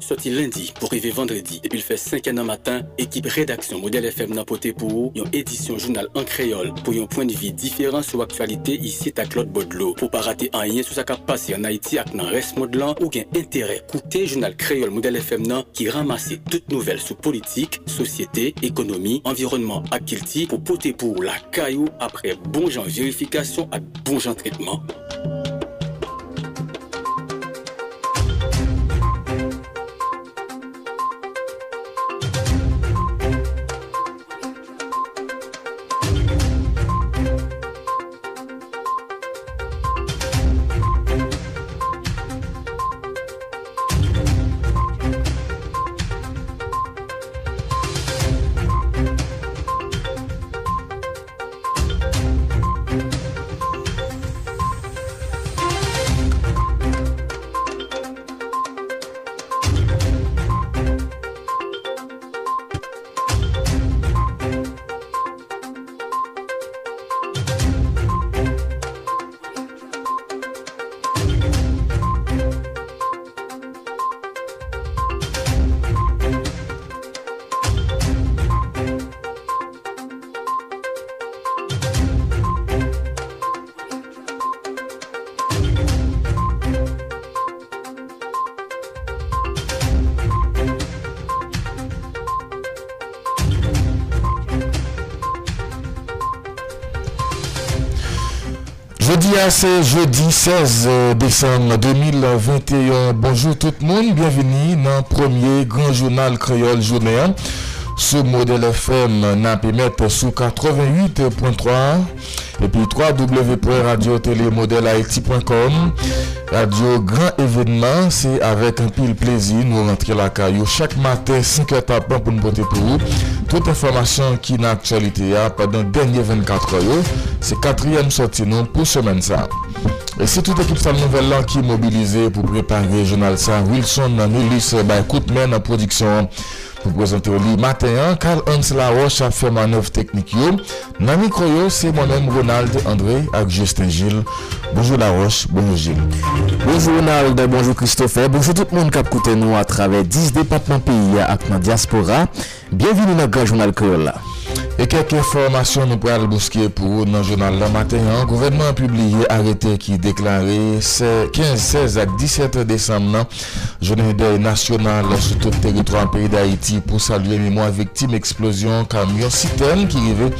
sorti lundi pour arriver vendredi. Depuis le fait 5 ans matin, équipe rédaction Modèle FM n'a poté pour une édition journal en créole pour un point de vue différent sur l'actualité ici à Claude Baudelot. Pour pas rater un lien sur ce qui a passé en Haïti avec le reste modelant ou gain intérêt, écoutez journal créole Modèle FM nan, qui ramasse toutes nouvelles sur politique, société, économie, environnement à Kilti pour poter pour la caillou après bon genre vérification et bon genre traitement. C'est jeudi 16 décembre 2021. Bonjour tout le monde, bienvenue dans le premier grand journal créole journée. Ce Modèle FM n'a pas mettre sous 88.3 et puis www.radio-télé-modèle-haïti.com. Radio Grand Événement, c'est avec un pile plaisir nous rentrons la caillou chaque matin 5h tapant pour nous porter pour vous. Toute information qui est dans l'actualité pendant les dernières 24 heures, c'est quatrième sortie pour semaine ça. Et c'est toute l'équipe de nouvelle là qui est mobilisée pour préparer le journal ça. Wilson Nulis, Koutman en production pour présenter le matin. Carl Hans Laroche a fait manœuvre technique. Nami Koyo, c'est moi-même Ronald André avec Justin Gilles. Bonjour Laroche, bonjour Gilles. Bonjour Ronald, bonjour Christopher, bonjour tout le monde qui a écouté nous à travers 10 départements pays avec la diaspora. Bienvenue dans le grand journal créole. Et quelques informations nous pourrons bousquer pour dans le journal la matin. Le gouvernement a publié arrêté qui déclarait 15, 16 à 17 décembre journée deuil nationale sur tout le territoire pays d'Haïti pour saluer mémoire victime explosion camion citerne qui arrivait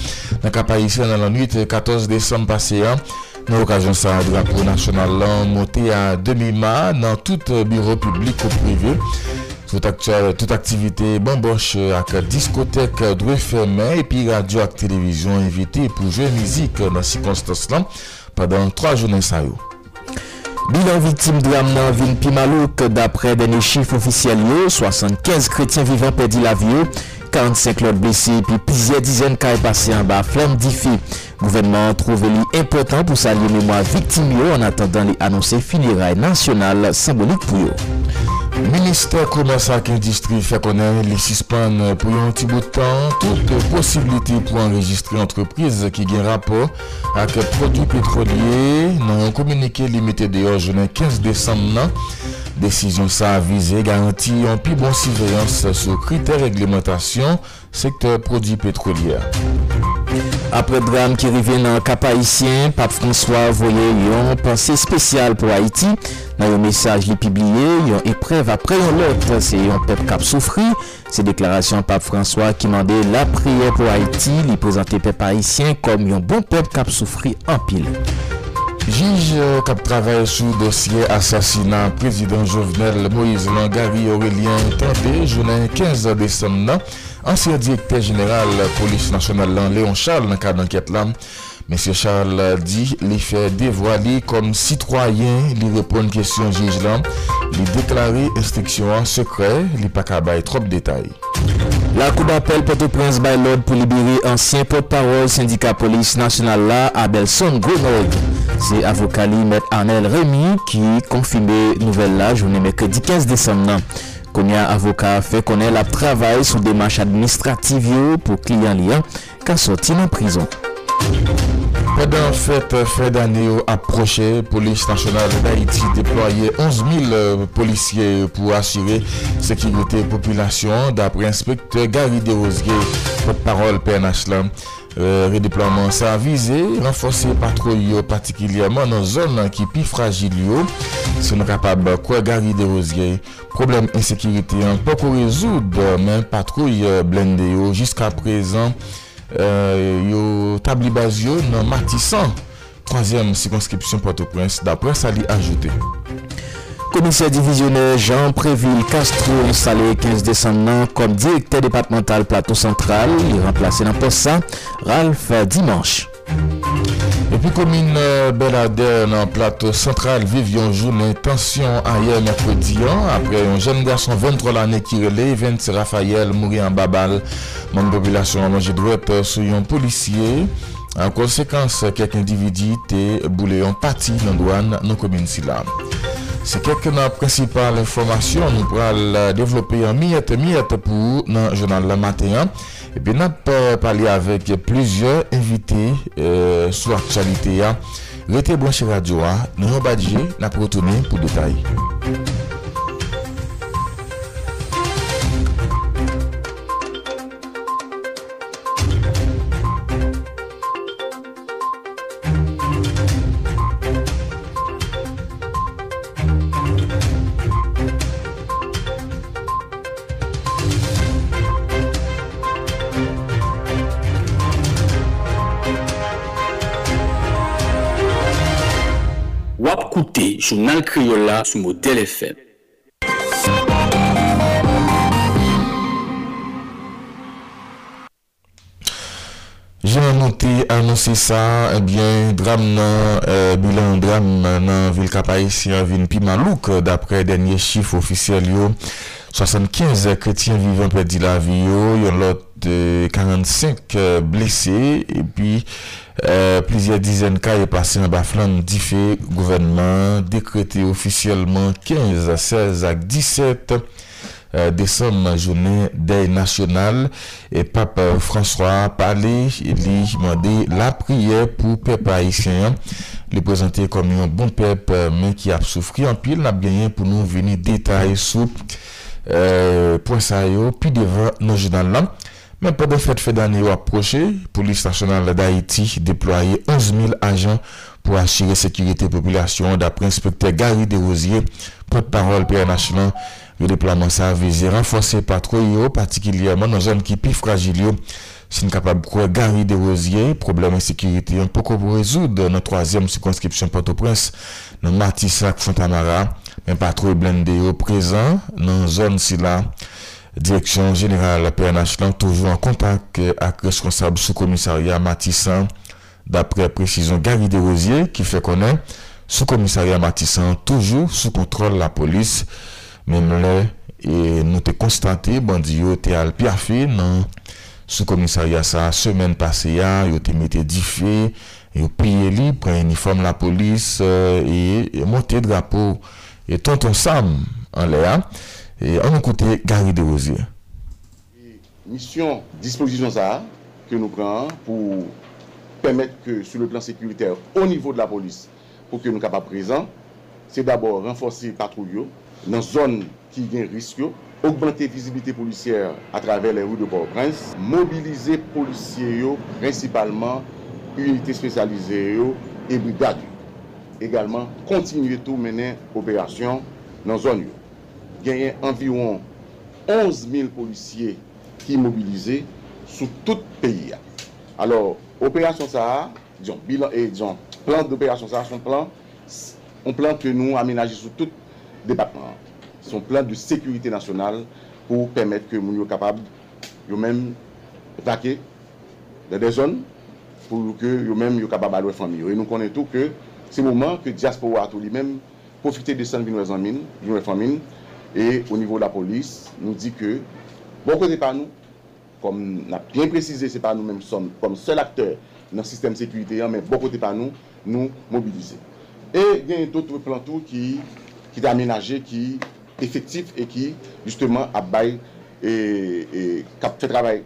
dans Cap-Haïtien dans la nuit 14 décembre passé. Dans l'occasion ça, le drapeau national monté à demi-mât dans tout bureau public ou privé. Toute activité bamboche avec discothèque doit fermer et puis radio et télévision invité pour jouer musique dans ces circonstances-là pendant 3 journées. Bilan victime de la ville Pimalouk, d'après des chiffres officiels, 75 chrétiens vivants perdent la vie, 45 autres blessés puis plusieurs dizaines qui sont passés en bas flamme d'IFI. Le gouvernement trouve important pour saluer mémoire victime en attendant les annoncer funérailles nationales symboliques pour eux. Ministère Commerce et Industrie fait connaître les suspens pour un petit bout de temps toute possibilité pour enregistrer entreprise qui gagne rapport avec produits pétroliers dans un communiqué limité dehors jeudi 15 décembre. Décision ça visée garantit une plus bonne surveillance sur critères réglementation secteur produits pétroliers. Après le drame qui revient dans le Cap-Haïtien, Pape François voyait une pensée spéciale pour Haïti. Dans le message publié, une épreuve après l'autre, c'est un peuple qui a souffert. Ces déclarations Pape François qui demandait la prière pour Haïti, il présentait peuple haïtien comme un bon peuple qui a souffert en pile. Juge qui travaille sur le dossier assassinat président Jovenel Moïse Langari Aurélien Tandé, journée 15 décembre, ancien directeur général police nationale Léon Charles, dans le cadre d'enquête là. Monsieur Charles dit les fait dévoiler comme citoyen, il répond à une question juge là, il déclarer instruction en secret, il n'y a pas qu'à bailler trop de détails. La Cour d'appel Port-au-Prince baille l'ordre pour libérer ancien porte-parole syndicat police nationale là, Abelson Grenoble. C'est avocat M. Arnel Remy qui confirme nouvelle là, journée mercredi 15 décembre. Konya avocat fait connaître la travail sur démarche administrative pour clients liens qui sorti en prison. Thank you. Pendant cette fin d'année approchée, police nationale d'Haïti déployait 11 000 policiers pour assurer sécurité population. D'après inspecteur Gary Desrosiers, porte-parole PNH, redéploiement ça visé, renforcer patrouille particulièrement dans zones qui plus fragiles. Si nous sommes capables de Gary Desrosiers, problème insécurité pas résoudre, mais patrouille blindée jusqu'à présent. Yo tabli basio dans Martissant, 3e circonscription Port-au-Prince, d'après ça li ajouté. Commissaire divisionnaire Jean-Préville Castro installé 15 décembre comme directeur départemental Plateau Central, il remplacé dans poste Saint-Ralph Dimanche. Et puis commune Belader dans Plateau Central vive un jour tension hier mercredi après un jeune garçon 23 ans qui relève 20 Raphaël mourir en babal. Mon population a mangé droite sur un policier. En conséquence, quelques individus étaient boulés en partie dans la douane dans la commune Silla. C'est quelques principales informations. Nous pourrons développer en miette pour dans le journal le matin. Et puis, nous avons parlé avec plusieurs invités sur l'actualité. Restez branchés radio. Nous avons retourné pour détails. Journal Criolla sur Modèle FM. J'ai annoncé ça, eh bien, drame, bilan drame dans ville Cap-Haïtien, ville Pimalouk, d'après dernier chiffre officiel, 75 chrétiens vivants perdit la vie, yon lot de 45 blessés, et puis plusieurs dizaines de cas est passé en bas-flamme diffé gouvernement décrété officiellement 15, 16 à 17 décembre journée deuil national et Pape François parlé et lui demandé la prière pour peuple haïtien le présenter comme un bon peuple mais qui a souffri en pile n'a bien pour nous venir détailler sous point ça yo puis devant nos journal là. Mais pendant cette fin d'année approchée, police nationale d'Haïti déployait 11 000 agents pour assurer sécurité population. D'après inspecteur Gary Desrosiers, porte-parole PNH, le déploiement ça visé renforcer patrouille particulièrement dans zones qui plus fragiles. Si nous sommes capables de croire Gary Desrosiers, problème insécurité un peu pour résoudre dans 3e circonscription Port-au-Prince, dans Martissant Fontamara, mais patrouille blindée au présent dans zone si là. Direction générale PNH toujours en contact avec responsable sous-commissariat Martissant, d'après précision Gary Desrosiers qui fait connaître sous-commissariat Martissant toujours sous contrôle la police. Même là, et nous te constaté bandi yo te al piafé dans sous-commissariat ça semaine passée yo te mette diffé yo payé li prend uniforme la police et monter drapeau et tonton Sam en l'air. Et on écoute Gary Desrosiers. Mission, disposition ça que nous prenons pour permettre que sur le plan sécuritaire au niveau de la police, pour que nous soyons présents, c'est d'abord renforcer les patrouilles dans les zones qui gagnent risque, augmenter la visibilité policière à travers les rues de Port-au-Prince, mobiliser les policiers, principalement unités spécialisées et brigades. Également, continuer tout mener opération dans les zones. Il y a environ 11 000 policiers qui mobilisés sur tout le pays. Alors, opération ça, disons, bilan et disons, plan d'opération ça, son plan, un plan que nous aménageons sur tout le département. Son plan de sécurité nationale pour permettre que nous soyons capables de nous-mêmes attaquer dans des zones pour que nous-mêmes soyons capables de la famille. Et nous connaissons tout que c'est le moment que diaspora a tout lui-même profiter de cette famille. Et au niveau de la police, nous dit que, bon côté par nous, comme on a bien précisé, c'est pas nous-mêmes sommes comme seul acteur dans le système de sécurité, mais bon côté par nous, nous mobiliser. Et il y a d'autres plans tout qui est aménagé, qui est effectif et qui, justement, a bail et cap fait travail.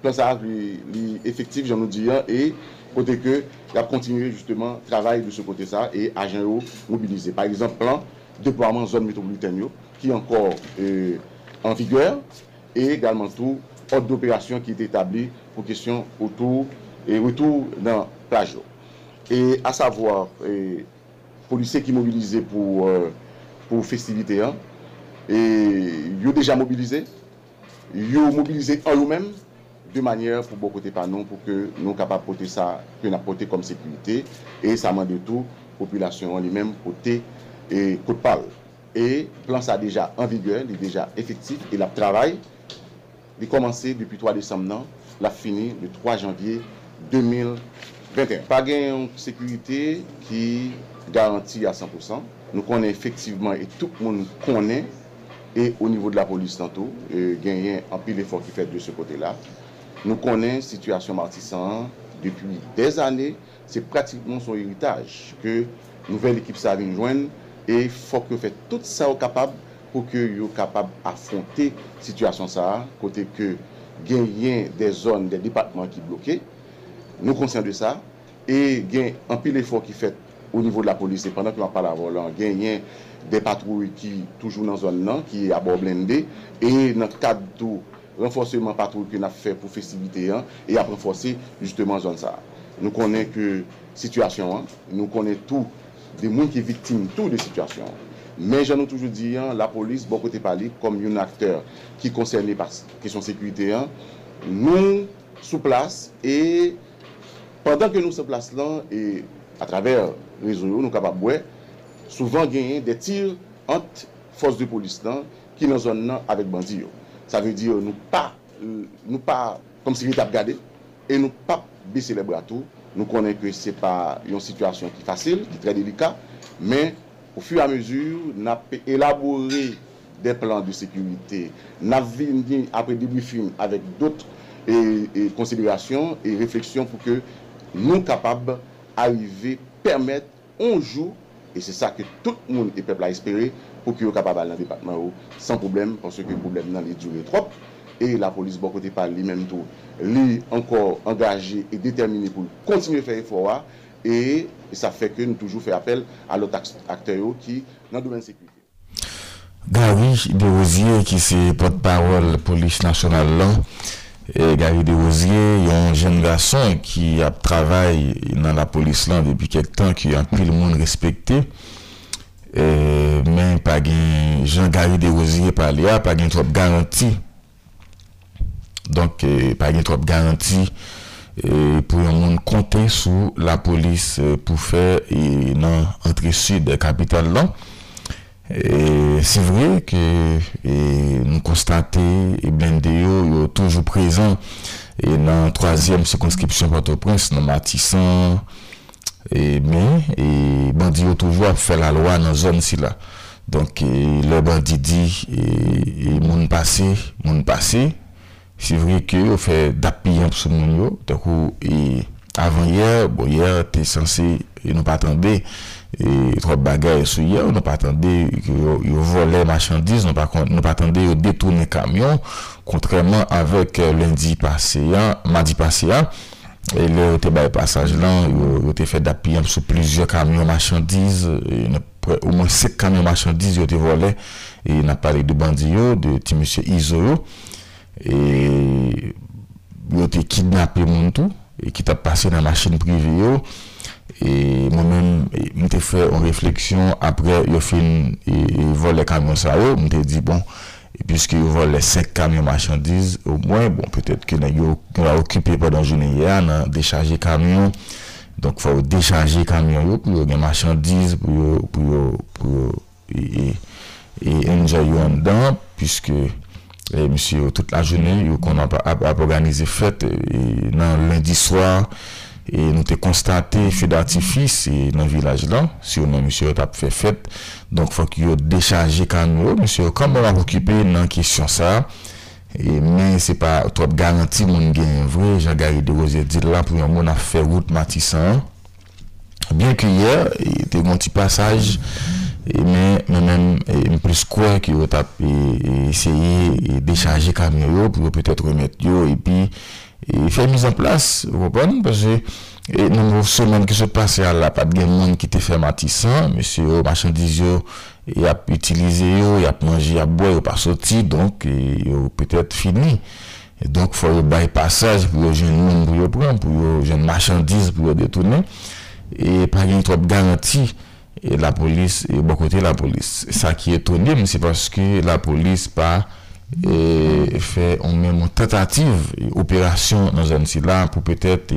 Plan ça, lui effectif, j'en nous dis, et côté que il a continué justement travail de ce côté-là et agents mobilisés. Par exemple, plan déploiement zone métropolitaine qui est encore en vigueur et également tout ordre d'opération qui est établi pour question autour et retour dans plage. Et à savoir, les policiers qui mobilisés pour festivités, hein, et ils ont déjà mobilisé, ils ont mobilisé en eux-mêmes de manière pour beaucoup de panneaux pour que nous soyons capables de porter ça, que nous porter comme sécurité, et ça m'a de tout, population en lui-même, côté et côté pâle. Et le plan ça déjà en vigueur, il est déjà effectif, et le travail, il a commencé depuis 3 décembre, il a fini le 3 janvier 2021. Pas de sécurité qui garantit à 100%. Nous connaissons effectivement, et tout le monde connaît, et au niveau de la police tantôt, il y a un pile d'efforts qui fait de ce côté-là. Nous connaissons la situation Martissant depuis des années. C'est pratiquement son héritage que nouvelle équipe ça vient joindre. Et il faut que fait tout ça au capable pour que vous capable affronter la situation ça. Côté que gagnent des zones, des départements qui bloqués. Nous conscients de ça. Et il y a un pile d'efforts qui fait au niveau de la police. Et pendant que l'on parle à volant, il y a des patrouilles qui toujours dans la zone là, qui est à bord blindé. Et dans le cadre de renforcement patrouille que nous avons fait pour festivité hein, et à renforcer justement zone ça. Nous connaissons que situation, hein, nous connaissons tout des gens qui sont victimes tout de situation. Mais j'en ai toujours dit, hein, la police, beaucoup de parler comme un acteur qui concerne par question sécurité, hein, nous sous place et pendant que nous sommes place là et à travers les réseaux, nous sommes capables souvent gagner des tirs entre forces de police là, qui dans zone là avec bandits. Ça veut dire nous pas comme si nous avons gardé et nous pas baisser les bras tout. Nous connaissons que ce n'est pas une situation qui est facile, qui est très délicate, mais au fur et à mesure, nous avons élaboré des plans de sécurité. Nous avons venu après des briefings avec d'autres considérations et réflexions pour que nous soyons capables d'arriver, permettre un jour, et c'est ça que tout le monde et le peuple a espéré, pour qu'ils soient capables d'aller dans le département sans problème, parce que le problème n'a pas duré trop. Et la police, bon côté par lui-même tout, lui encore engagé et déterminé pour continuer à faire effort. Et ça fait que nous toujours fait appel à l'autre acteur qui, dans le domaine de sécurité. Gary Desrosiers, qui est porte-parole police nationale, là. Et Gary Desrosiers, un jeune garçon qui a travaillé dans la police là depuis quelque temps, qui a pris le monde respecté. Mais pas gain Jean-Gary Desrosiers par là, pas gain trop garantie. Donc pas gain trop garantie pour un monde compter sur la police pour faire dans l'entrée sud de la capitale là. C'est vrai que nous constatons et Blendéo est toujours présent et dans la troisième circonscription Port-au-Prince, dans Martissant. Mais bandits ont toujours fait la loi dans la zone ci là. Donc le bandit dit moun passé. C'est vrai que on fait d'appuyer sur moun yo. Donc avant hier, bon hier t'es censé nous pas attendre et trop bagages sur hier, nous pas attendre que yo voler marchandises, nous pas attendre yo détourner camion contrairement avec lundi passé, mardi passé. Et le passage là, il a fait d'appui sur plusieurs camions marchandises, au moins 7 camions marchandises ont été volés, et on a parlé de bandits, de petit monsieur Iso, et ils ont été kidnappés, et qui t'a passé dans la machine privée. Et moi-même, je me fait une réflexion, après, ils ont fait voler les camions, je me dit, bon, puisque vous volez 5 camions marchandises, au moins, bon, peut-être que nous avons occupé pendant la journée hier, nous avons déchargé les camions. Donc, il faut décharger les camions pour les marchandises, pour enjoyer en dedans, puisque monsieur, toute la journée, on a organisé fête dans lundi soir, et nous avons constaté feu d'artifice dans le village là, si on a monsieur a fait fête. Donc il faut qu'il y ait déchargé camion monsieur comme on va occuper dans question ça et mais c'est pas trop garanti mon gain vrai Jean-Gary Desrosiers dit là pour on a fait route Martissant bien que hier il était un petit passage et mais même plus quoi qu'il a tapé essayer de décharger camion pour peut-être remettre yo et puis il fait mise en place, vous comprenez, parce que Et nombre semaine qui se passait à la pas de monde qui était fait Martissant, monsieur marchandise il a utilisé, il a mangé, il a boire, il pas sorti, donc il peut-être fini. Et donc faut bail passage pour les jeunes monde pour prendre, pour les jeunes marchandises pour détourner et pas une trop garantie. Et la police, et bon côté la police. Ça qui est étonnant, c'est parce que la police pas fait en même tentative, opération dans un site là pour peut-être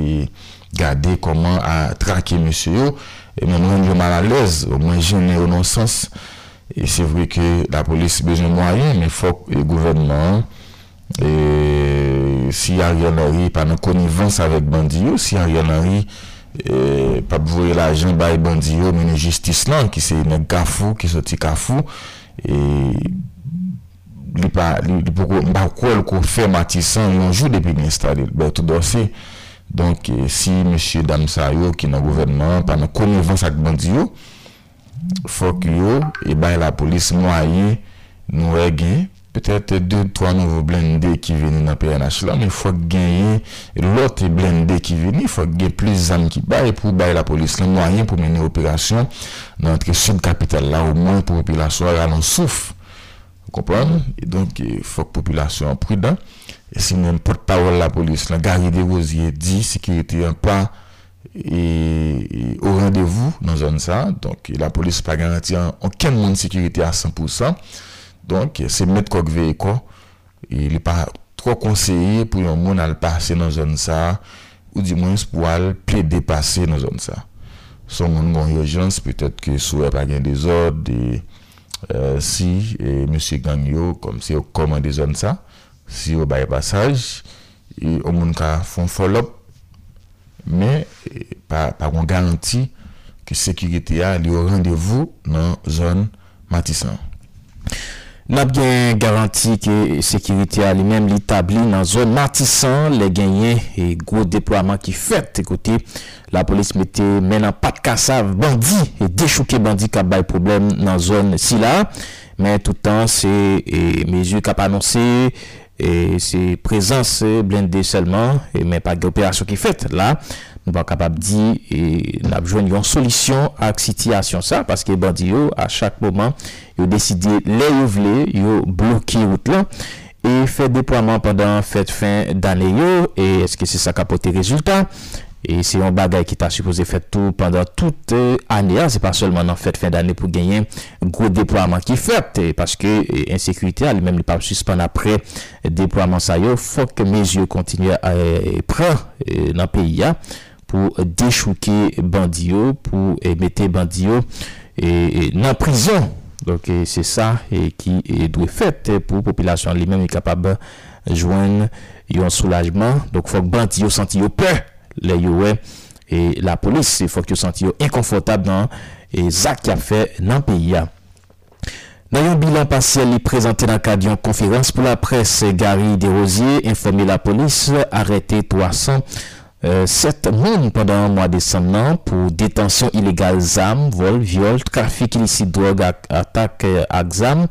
garder comment à traquer monsieur. Et même rendre mal à l'aise, au moins j'en ai au non-sens. Et c'est vrai que la police a besoin de moyens, mais il faut que le gouvernement, et si Ariel Henry pas en connivence avec Bandio, si Ariel Henry pas vouer l'argent bail Bandio, mais la justice là, qui c'est un cafou, qui sorti cafou, et pourquoi qu'on fait Martissant, il en joue depuis l'installé, ben tout dossier. Donc, si monsieur Damsayo qui est dans le gouvernement, par la connivence avec Bandio, il faut que la police moyenne nous ait gagné. Peut-être 2-3 nouveaux blindés qui viennent dans le PNH là, mais il faut gagner l'autre blindé qui vient, il faut gagner plus d'âmes qui baillent pour bailler la police le moyen pour mener l'opération dans notre sud-capitale là, au moins pour la population à l'en souffle. Vous comprenez? Et donc, il faut que la population soit prudente. Et si même porte-parole de la police, la Gary Desrosiers dit sécurité un pas et au rendez-vous dans zone ça. Donc, la police pas garantie aucun monde de sécurité à 100%. Donc, c'est mettre coq véhicule. Il n'est pas trop conseillé pour un monde à le passer dans zone ça, ou du moins pour aller plaider passer dans zone ça. Son monde en urgence, peut-être que soit pas gain des ordres, si monsieur Gagnon, comme si on commande des zones ça, si on bail passage, et on monde ka font follow-up, mais pas on garantit que sécurité a le rendez-vous dans zone Martissant. N'a bien garanti que sécurité à lui-même l'établi dans zone Martissant, les gagnants et gros déploiement qui fait côté la police mettait maintenant pas de cassave bandit et déchouqué bandit qui a bail problème dans zone si là, mais tout le temps c'est mesures qui a annoncé et c'est présence blindée seulement et mais pas d'opération qui fait là. Nous sommes capables de dire et nous avons besoin d'une solution à cette situation ça parce que les bandits à chaque moment ils décident les ouvrir, ils bloquent route là et fait déploiement pendant fête fin d'année et est-ce que c'est ça qui a porté résultat et c'est un bagage qui t'a supposé faire tout pendant toute année c'est pas seulement dans fête fin d'année pour gagner gros déploiement qui fait parce que insécurité elle même pas suspendre après déploiement ça il faut que mesures continuent à prendre dans le pays pour déchouquer bandio, pour mettre bandio et dans prison. Donc c'est ça qui doit fait pour population lui-même est capable joindre un soulagement. Donc faut que bandio senti peur les yoé et la police, il faut que senti inconfortable dans les actes qui a fait dans le pays. Dans un bilan partiel présenté dans le cadre d'une conférence pour la presse, Gary Desrosiers informé la police arrêté 307 monde pendant le mois de décembre pour détention illégale ZAM, vol, viol, trafic illicite, drogue, attaque à ZAM.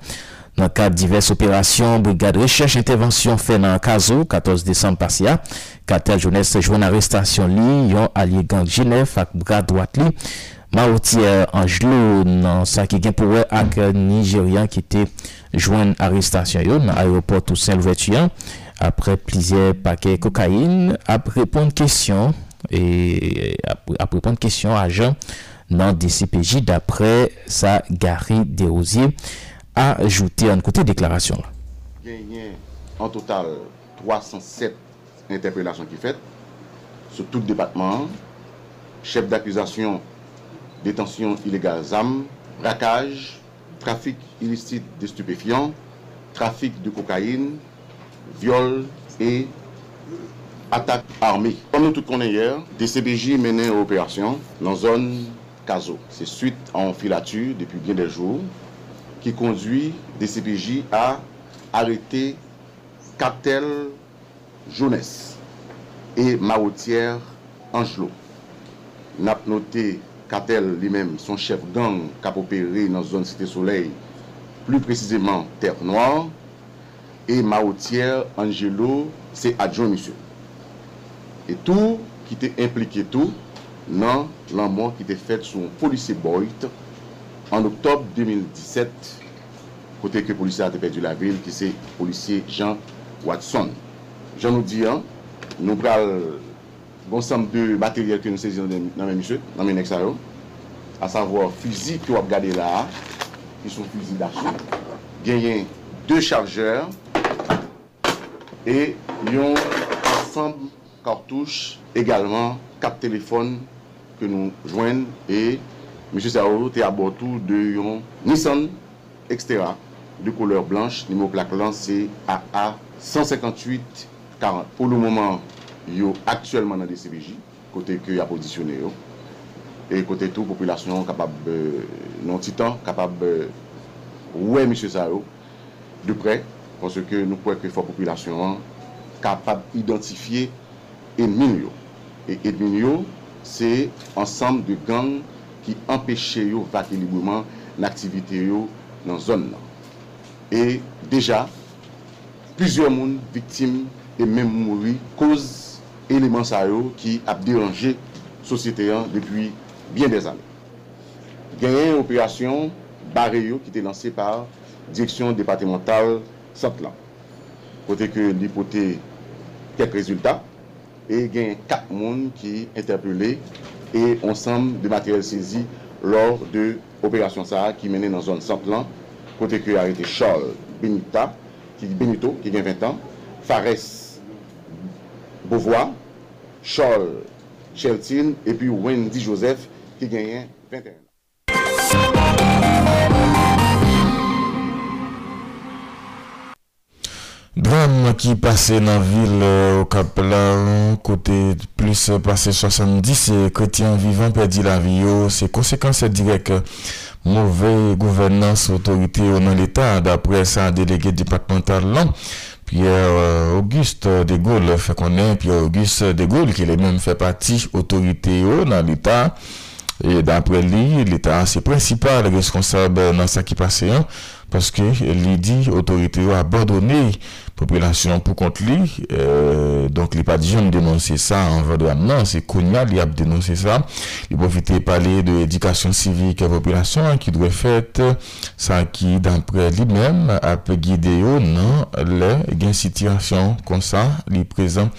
Dans le cadre de diverses opérations, brigade recherche intervention fait dans le CASO, 14 décembre passé, cartel jeunesse joint arrestation li, yon allié gang Genève, ak bras droite li, Marotière Angelo, dans ça qui gen pour ak Nigérian qui était joint arrestation yon, dans l'aéroport Toussaint-Louverture. Après plusieurs paquets cocaïne, après répondre question et après répondre question agent dans DCPJ d'après sa Gary Desrosiers a ajouté un côté déclaration. Il y a en total 307 interpellations qui faites sur tout département, chef d'accusation, détention illégale ZAM, braquage, trafic illicite de stupéfiants, trafic de cocaïne, viol et attaque armée. Comme nous tous connaissons hier, DCPJ menait une opération dans la zone CASO. C'est suite à une filature depuis bien des jours qui conduit DCPJ à arrêter cartel jeunesse et Marotière Angelo. Nous avons noté cartel lui-même, son chef gang qui a opéré dans la zone Cité Soleil, plus précisément Terre Noire. Et Marotière Angelo, c'est adjoint monsieur. Et tout qui était impliqué tout, dans la mort qui était faite sur un policier Boyd en octobre 2017, côté que le policier a perdu la ville, qui c'est le policier Jean Watson. Je nous dis, hein, nous prenons ensemble de matériel que nous saisissons dans mes messieurs, dans mes nexaros, à savoir fusil que vous regardez là, qui sont fusils d'assaut, gagné 2 chargeurs et un ensemble cartouches également, 4 téléphones que nous joignent et M. Sao est à bord de un Nissan Xterra de couleur blanche, numéro plaque lancé AA 158 40. Pour le moment, il est actuellement dans le CBJ, côté que il a positionné. Et côté tout, population capable, non titan, capable, ouais, M. Sao, de près, parce que nous croyons que la population capable d'identifier Edminio. Et Edminio, c'est ensemble de gangs qui empêchaient de vaquer librement l'activité dans la zone. Et déjà, plusieurs personnes victimes et même mourir cause éléments qui a dérangé la société depuis bien des années. Il y a une opération Barrio qui était lancée par la direction départementale Centre-Lan. Côté que l'hypothèse quelques résultats. Et il y a 4 personnes qui sont interpellées et ensemble de matériel saisi lors de l'opération Sahara qui menait dans la zone Centre-Lan. Côté que arrêté Charles Benito, qui a 20 ans, Fares Beauvoir, Charles Shelton et puis Wendy Joseph qui gagne 21 ans. Drame qui passait dans la ville au Cap-Haïtien, côté plus passé 70 chrétiens vivants perdit la vie. C'est conséquence directe mauvaise gouvernance autorité dans l'État, d'après sa délégué départemental Pierre Auguste Degaulle. Fait qu'on est Pierre Auguste Degaulle qui est même fait partie autorité dans l'État. Et d'après lui, l'État, c'est principal responsable dans ce qui passait, parce que lui dit autorité a abandonné population pour contre lui. Donc, il n'a pas dit jamais dénoncer ça en vrai de l'âme. Non, c'est Konya qui a dénoncé ça. Il profite de parler de l'éducation civique à la population qui doit faire ça qui, d'après lui-même, a pu guider non les situations comme ça, les présents.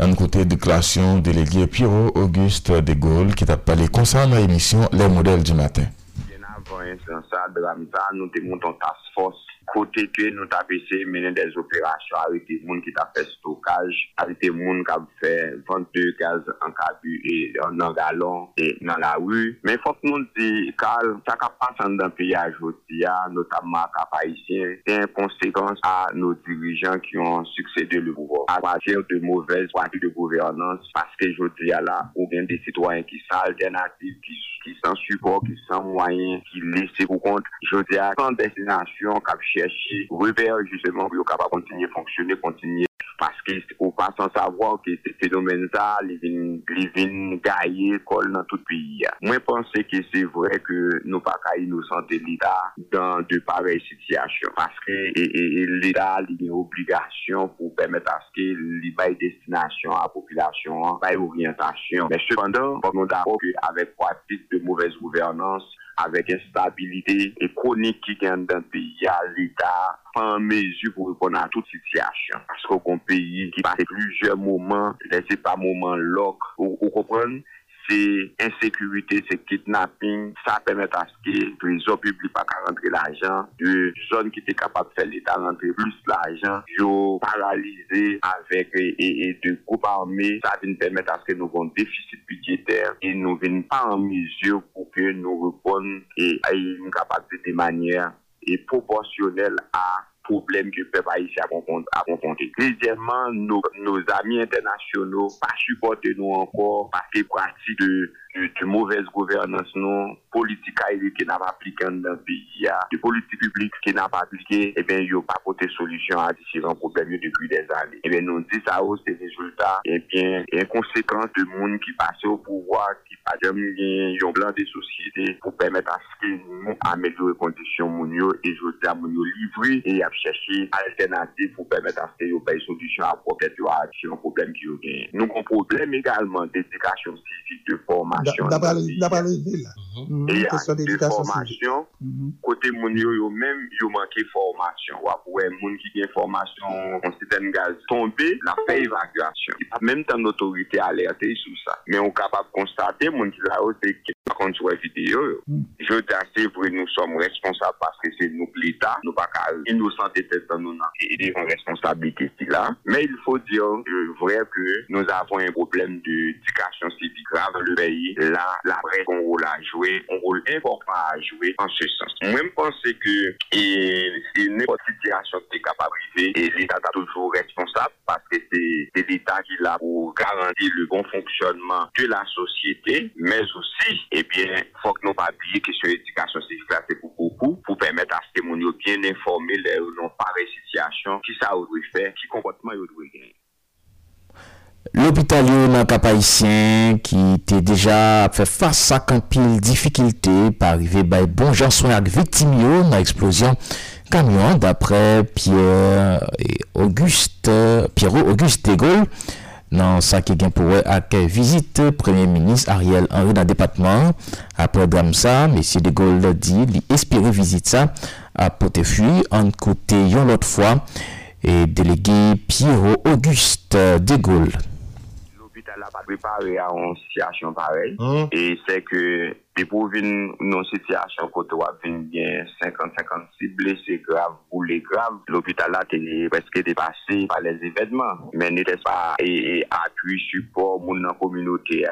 En côté déclaration délégué Pierre Auguste Degaulle qui t'a parlé concernant l'émission Les Modèles du matin. Bien avant l'instant de la MTA, nous démontons une task force. Côté que nous avons essayé de mener des opérations, arrêter les gens qui ont fait stockage, arrêter les gens qui ont fait 22 gaz en cabu et en galon et dans la rue. Mais il faut que nous disions que ça qui passe dans le pays aujourd'hui, notamment Cap-Haïtien, c'est une conséquence à nos dirigeants qui ont succédé le pouvoir à partir de mauvaises pratiques de gouvernance, parce que aujourd'hui, là, ou bien des citoyens qui sont alternatifs, qui sont support, qui sont moyens, qui laissent pour compte. Aujourd'hui, sans destination, chercher, repère justement pour capable de continuer à fonctionner, continuer, parce qu'on passe sans savoir que ce phénomène là, les vignes gaillées collent dans tout le pays. Moi, je pense que c'est vrai que nous ne pouvons pas innocenter l'État dans de pareilles situations, parce que l'État a une obligation pour permettre à ce qu'il y ait destination à la population, à l'orientation. Mais cependant, nous avons qu'avec pratique de mauvaise gouvernance, avec instabilité et chronique qui gagne dans le pays, l'État pas en mesure pour répondre à toute situation. Parce qu'on pays qui passe plusieurs moments, laissez pas moment lock, vous comprenez? C'est insécurité, c'est kidnapping, ça permet à ce que les prisons publiques pas rentrer l'argent, de zones qui étaient capables de faire l'État rentrer plus l'argent, yo paralysé avec et de groupes armés, ça vient permettre à ce que nous avons un déficit budgétaire et nous venons pas en mesure pour que nous répondions et ayons une capacité de manière et proportionnelle à problème que le peuple haïtien a rencontré. Deuxièmement, nos amis internationaux pas supporter nous encore parce que pratique de mauvaise gouvernance, non, politique qui n'a pas appliqué dans le pays, de politique publique qui n'a pas appliqué, eh bien, ils n'ont pas apporté solution à différents problèmes depuis des années. Eh bien, nous disons ça, c'est résultat, eh bien, et conséquence de monde qui passe au pouvoir, qui à ils ont planté des sociétés pour permettre à ce qu'ils nous améliorent les conditions mondiales et je nous livrer et à chercher alternative pour permettre à ce qu'ils aient une solution à un problème qui est. Nous avons un problème également d'éducation civique, de formation. D'après là. Et de formation, côté mondial, eux-mêmes, ils manquent formation. Ou un monde qui a une formation, on s'est un gaz tombé, la fait évacuation. Même temps, l'autorité a alerté sur ça. Mais on est capable de constater, mon qui l'a aussi, par contre, sur la vidéo, je t'assure que nous sommes responsables parce que c'est nous, l'État, nous pas innocenter tête dans nous, et une responsabilité là. Mais il faut dire que vrai que nous avons un problème d'éducation civique grave dans le pays. Là, la vraie qu'on rôle à jouer, un rôle important à jouer en ce sens. Moi, je pense que c'est n'importe quelle situation qui est capable d'arriver et l'État est toujours responsable parce que c'est l'État qui l'a pour garantir le bon fonctionnement de la société, mais aussi, eh bien, il faut que nous pas oublier que sur l'éducation civique, c'est pour beaucoup, pour permettre à ce que nous bien informer les non pareilles situations, qui ça doit faire, qui comportement doit gagner. L'hôpital dans Cap-Haïtien qui était déjà fait face à un pile difficulté par arriver by bon gens soins avec victimes dans explosion camion d'après Pierre Auguste Degaulle. Dans ça qui vient pour accueillir visite Premier ministre Ariel Henry dans le département. Après Gamsa, M. de Gaulle dit qu'il espérait visiter ça à Potefui, en côté yon l'autre fois, et délégué Pierre Auguste Degaulle. L'hôpital a préparé à une situation pareille, et c'est que pour une situation côté bien 50-56 blessés graves, boulets graves, l'hôpital a été presque dépassé par les événements. Mais n'était pas appui, support, mon communauté,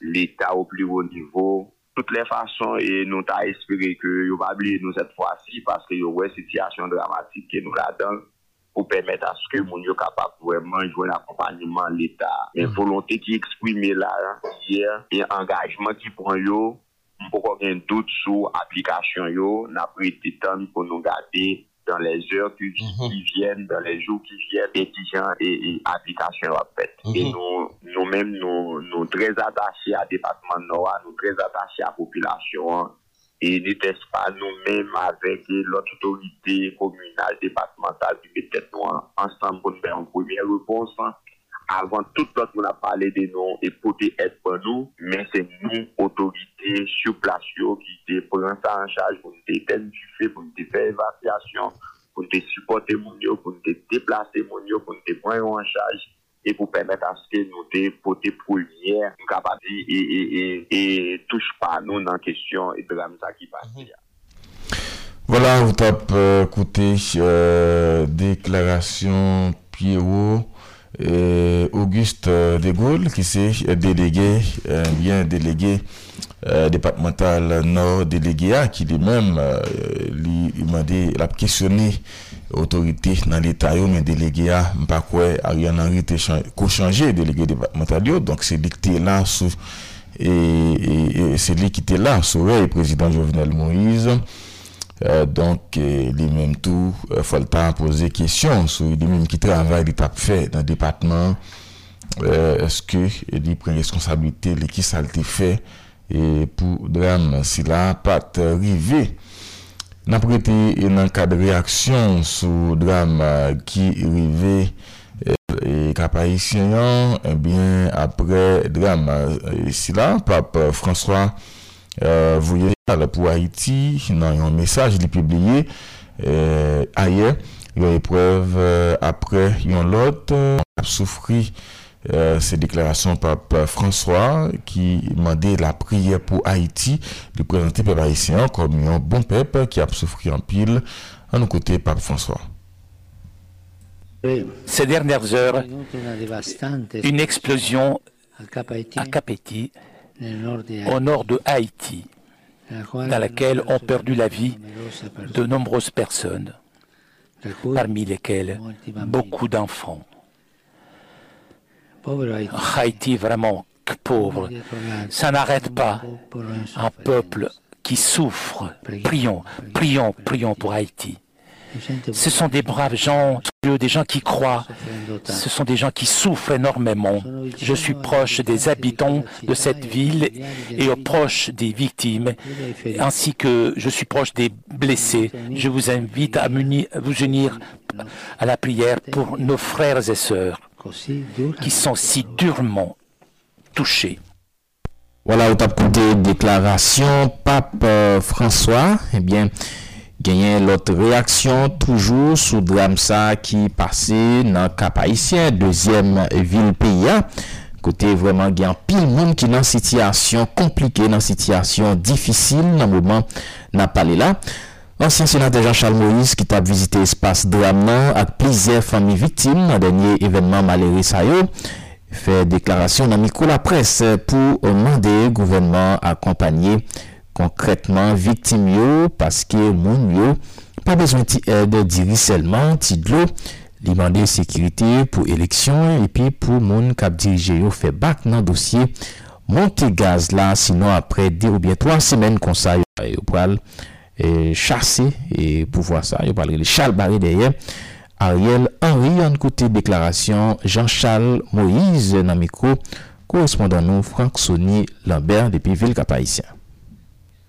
l'État au plus haut niveau. De toutes les façons, et nous avons espéré que nous va oublier nous cette fois-ci parce que nous avons une situation dramatique qui nous la donne. Pour permettre à ce que nous soyons capables vraiment jouer l'accompagnement de l'État. Mais volonté qui exprimée là, hier, et engagement qui prend, yo, pourquoi il y a un doute sur l'application, yo, n'a pris du temps pour nous garder dans les heures qui viennent, dans les jours qui viennent, et qui gens et application en fait. Et nous-mêmes, nous très attachés à département Nord, nous très attachés à la population. Et n'était-ce pas nous-mêmes avec l'autorité communale, départementale, du peut-être nous ensemble pour faire une première réponse avant tout l'autre on a parlé des noms et pour être pour nous, mais c'est nous, autorités sur place, qui prennent ça en charge pour nous identifier, pour nous faire évacuation, pour nous supporter, pour nous déplacer, pour nous prendre en charge. Et pour permettre à ce que nous porter première capable et touche pas nous dans question et drame ça qui passe. Voilà, vous tapez écoutez déclaration Pierrot Auguste Degaulle qui c'est délégué bien délégué départemental Nord délégué A qui lui-même lui demandé l'a questionné autorité dans l'État, mais délégué à Mbakwe, Ariane Henry était co-changé, délégué départemental. Donc c'est lui qui était là, le président Jovenel Moïse. Donc lui-même tout, il faut le temps poser question sur lui-même qui travaille, l'étape fait dans le département. Est-ce que il prend responsabilité, qui ça le fait et pour drame, si là, pas arrivé. N'a prêté un cas de réaction sur drame qui arrivait et Cap-Haïtien, eh bien après drame ici là, Pape François voyait pour Haïti dans un message publié ailleurs, l'épreuve après yon lot a souffri ces déclarations Pape François qui demandait la prière pour Haïti de présenter peuple haïtien comme un bon peuple qui a souffert en pile. À nos côtés, Pape François. Ces dernières heures, une explosion à Cap-Haïtien, au nord de Haïti, dans laquelle ont perdu la vie de nombreuses personnes, parmi lesquelles beaucoup d'enfants. Haïti vraiment pauvre, ça n'arrête pas, un peuple qui souffre, prions pour Haïti, Ce sont des braves gens, des gens qui croient, ce sont des gens qui souffrent énormément. Je suis proche des habitants de cette ville et proche des victimes, ainsi que je suis proche des blessés. Je vous invite à vous unir à la prière pour nos frères et sœurs qui sont si durement touchés. Voilà, au top côté déclaration, Pape François, eh bien, gagné l'autre réaction toujours sous drame ça qui passait dans Cap-Haïtien, deuxième ville pays. Côté vraiment il y a pile monde qui dans situation compliquée, dans situation difficile, dans le moment n'a pas là. L'ancien sénateur Jean-Charles Moïse qui a visité espace drame avec plusieurs familles victimes dans dernier événement malheureux ça fait déclaration dans micro la presse pour demander gouvernement accompagner concrètement victime yo parce que moun yo pas besoin d'aide di ruissellement ti d'eau li mande sécurité pour élection et puis pour moun k'ap diriger yo fait bac dans dossier monter gaz là sinon après 2 ou bien 3 semaines comme ça yo pral chasser et pour voir ça yo pral le chalbaré derrière Ariel Henry en côté déclaration Jean-Charles Moïse nan micro correspondant nous Franck Sony Lambert depuis ville Cap-Haïtien.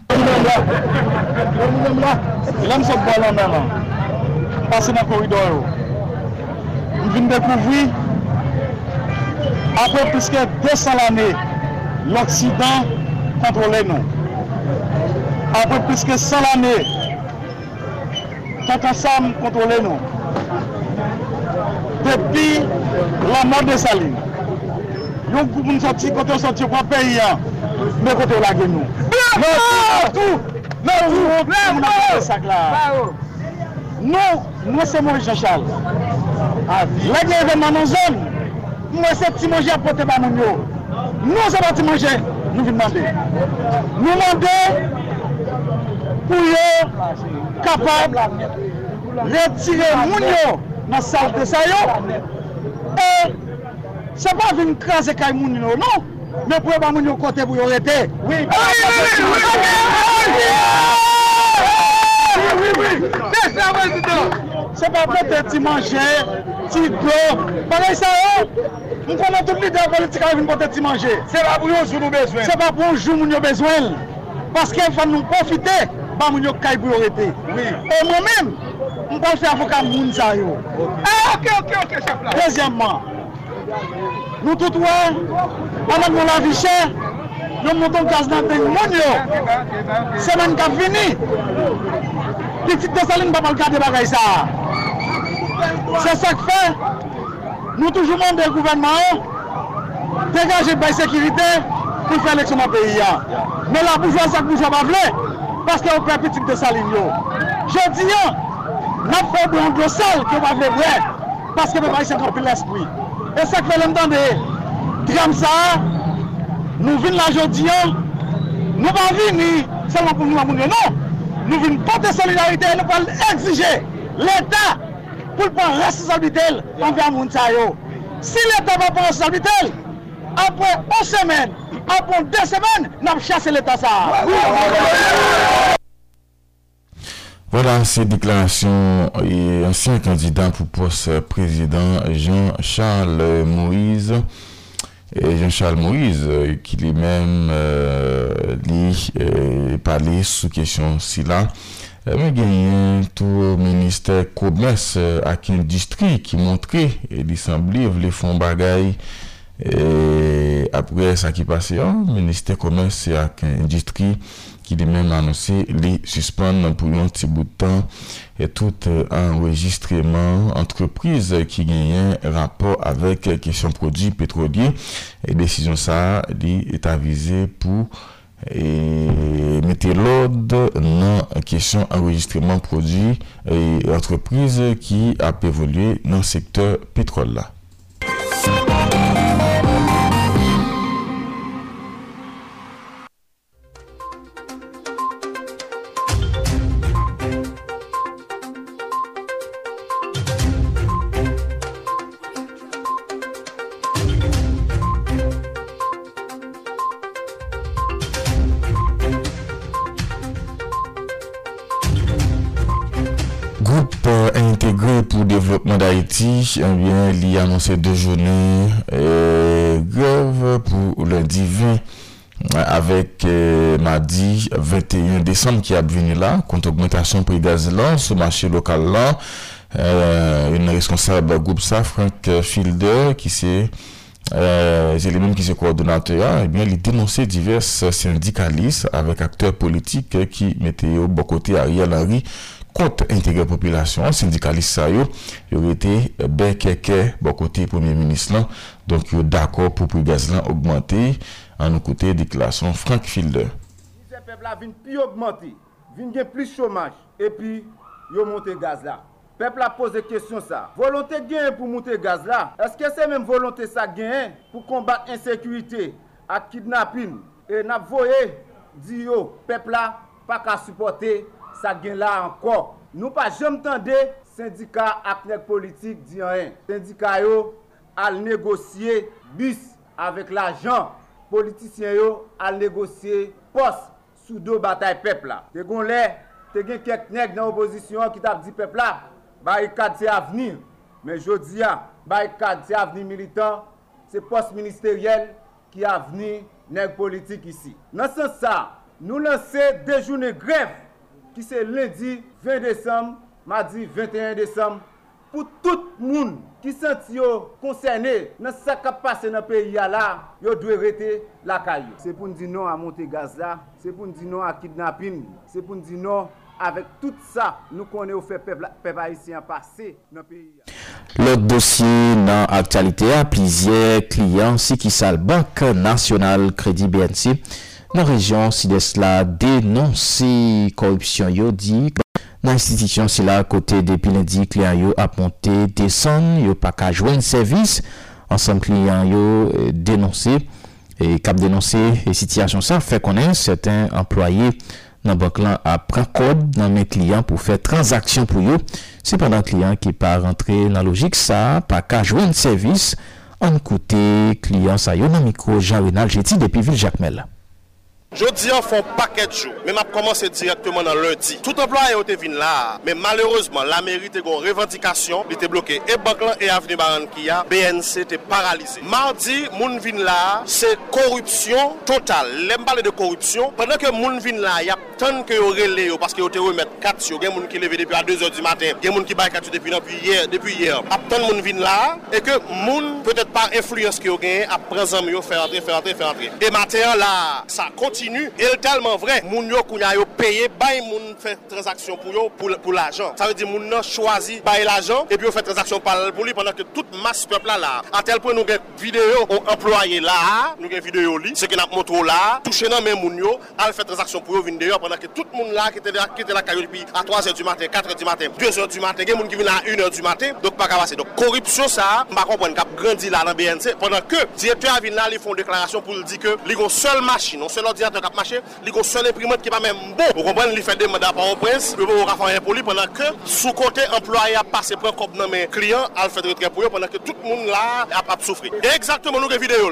L'homme se voit là-même, passer dans le corridor. Nous venons découvrir, après plus que 200 années, l'Occident contrôlait nous. Après plus que 100 années, tant ensemble contrôlait nous. Depuis la mort de Saline, nous pouvons sortir quand on sortit pour payer, mais quand on l'a nous. Nous, c'est moi, Jean-Charles. L'église est dans nos zones. Nous, c'est petit manger à porter par nous. Nous, c'est petit manger. Nous venons demander. Nous demandons pour être capables de retirer les gens dans la salle de ça. Et ce n'est pas venir craser les gens, non. Mais pour pas mon côté pour arrêter. Oui. Oui. C'est ça, président. C'est pas peut-être tu manger, tu dors. Pareil ça. On connaît toute l'idée politique qui vient porter tu manger. C'est pas pour jour nous besoin. C'est pas pour jour nous besoin. Parce qu'il faut nous profiter, pas mon caille pour arrêter. Oui. Et moi-même, on va faire avocat moun ça yo. OK chef là. Deuxièmement, nous tous trois, pendant la vie chère, nous montons gaz dans le monde. C'est même qu'à fini. Petite Dessaline ne va pas regarder bagaille ça. C'est ça que fait. Nous toujours demandons au gouvernement dégager la sécurité pour faire l'élection dans le pays. Mais la bourgeoisie, ça ne va pas vouloir parce qu'on perd petite Dessaline. Je dis, nous avons fait un gros sale qui va vouloir vrai parce que le pays s'est campé l'esprit. Et ça que fait l'entendre. Comme ça, nous venons là aujourd'hui, nous ne venons pas seulement pour nous amener, non. Nous venons porter solidarité et nous allons exiger l'État pour prendre responsabilité envers les gens. Si l'État va prendre responsabilité, après une semaine, après 2 semaines, nous allons chasser l'État. Voilà, ces déclarations et ancien candidat pour poste président Jean-Charles Moïse. Jean-Charles Moïse, qui lui-même parlait sous question si-là, mais il y a tout ministère commerce avec l'industrie qui montrait et il semblait les fonds bagailles après ça qui passait. Ministère commerce avec l'industrie qui lui-même annoncé les suspendre pour un petit bout de temps et tout enregistrement entreprise qui gagne rapport avec question produits pétroliers et décision ça est avisée pour mettre l'ordre dans question enregistrement produits et entreprise qui a évolué dans le secteur pétrole là. d'Haïti, eh bien, il y a annoncé 2 journées grève pour lundi 20 avec mardi 21 décembre qui a venu là contre augmentation prix gaz là sur marché local là. Une responsable groupe ça, Frank Fielder, qui c'est lui-même qui est coordonnateur, eh bien, il dénonçait divers syndicalistes avec acteurs politiques qui mettaient au bon côté Ariel Henry contre intégrer population. Syndicalistes ça ils ont été ben quelqu'un bon côté premier ministre là, donc ils sont d'accord pour le gaz là augmenter à nos côtés déclaration Frank Fielder. Si ces peuples là viennent plus augmenter, viennent plus chômage et puis ils montent le gaz là. Peuple a posé question ça. Volonté gain pour monter gaz là. Est-ce que c'est même volonté ça gain pour combattre insécurité, à kidnapping et n'a voyé dit yo peuple là pas qu'à supporter ça gain là encore. Nous pas jamais entendu syndicat acteur politique dire rien. Syndicat yo à négocier bis avec l'argent. Politicien yo à négocier poste sous deux batailles peuple là. Te gon lè, te gen quelques nèg dans opposition qui t'a dit peuple là barricade c'est avenir, mais je dis barricade c'est avenir militant, c'est poste ministériel qui a avenir nèg politique ici. Dans ce sens ça, nous lancer 2 journées grève qui c'est lundi 20 décembre, mardi 21 décembre pour tout le monde qui senti concerné dans ce qui passe dans le pays là, yo doit arrêter la caillou. C'est pour nous dire non à monter gaz là, c'est pour nous dire non à kidnapping, c'est pour nous dire non avec tout ça, nous connaissons fait peuple haïtien passer dans le pays. L'autre dossier dans l'actualité à plusieurs clients, c'est qui sa Banque Nationale Crédit BNC dans la région Sud-Est là dénoncé corruption yo dit dans l'institution c'est là côté depuis lundi clients yo a monté descendre yo pas qu'à joindre service ensemble clients yo dénoncé et cap dénoncé et situation ça fait connaître certains employés dans banque là a prend code dans mes clients pour faire transaction pour eux cependant client qui pas rentré dans logique ça pas qu'à joindre service en côté client ça yo dans micro Jean-Renal Jetti depuis ville Jacmel. Jodi an font paquet de jours, mais m'a commencé directement dans lundi. Tout employé était venu là, mais malheureusement la mairie était en revendication, il était bloqué et banque et avenue Barankia, BNC était paralysé. Mardi, moun vinn là, c'est corruption totale. L'aime parler de corruption, pendant que moun vinn là, il y a tant que yo relé parce que yo te remettre 4 yo, gen moun qui levé depuis à 2h du matin, gen moun qui bail 4 depuis hier. A tant moun vinn là et que moun peut-être par influence que yo gagne, a prend zam yo faire entrer. Et matin là, ça compte. Et tellement vrai, moun yo kounya yo paye bay moun fait transaction pour yo pour l'argent. Ça veut dire moun nan choisi bay l'argent et puis yo fait transaction pour lui pendant que toute masse peuple là. À tel point nous gen vidéo on employé là, nous gen vidéo li, c'est que n'a montre là, toucher nan même moun yo, al fait transaction pour yo vinn dehors pendant que tout moun là qui était la caillou depuis à 3h du matin, 4h du matin, 2h du matin, gen moun qui vinn à 1h du matin, donc pas capable. Donc corruption ça, on va comprendre qu'a grandi là dans BNC pendant que directeur vinn là, ils font déclaration pour dire que li gon seule machine, on seul ordinateur qui a marché, il y a seul imprimante qui n'est pas même bon. Vous comprenez, il fait des mandats par un prince, il va faire un poli pendant que sous-côté employé a passé pour comme mes clients, il fait des retraits pour eux pendant que tout le monde là a souffert. Exactement, nous avons vidéo.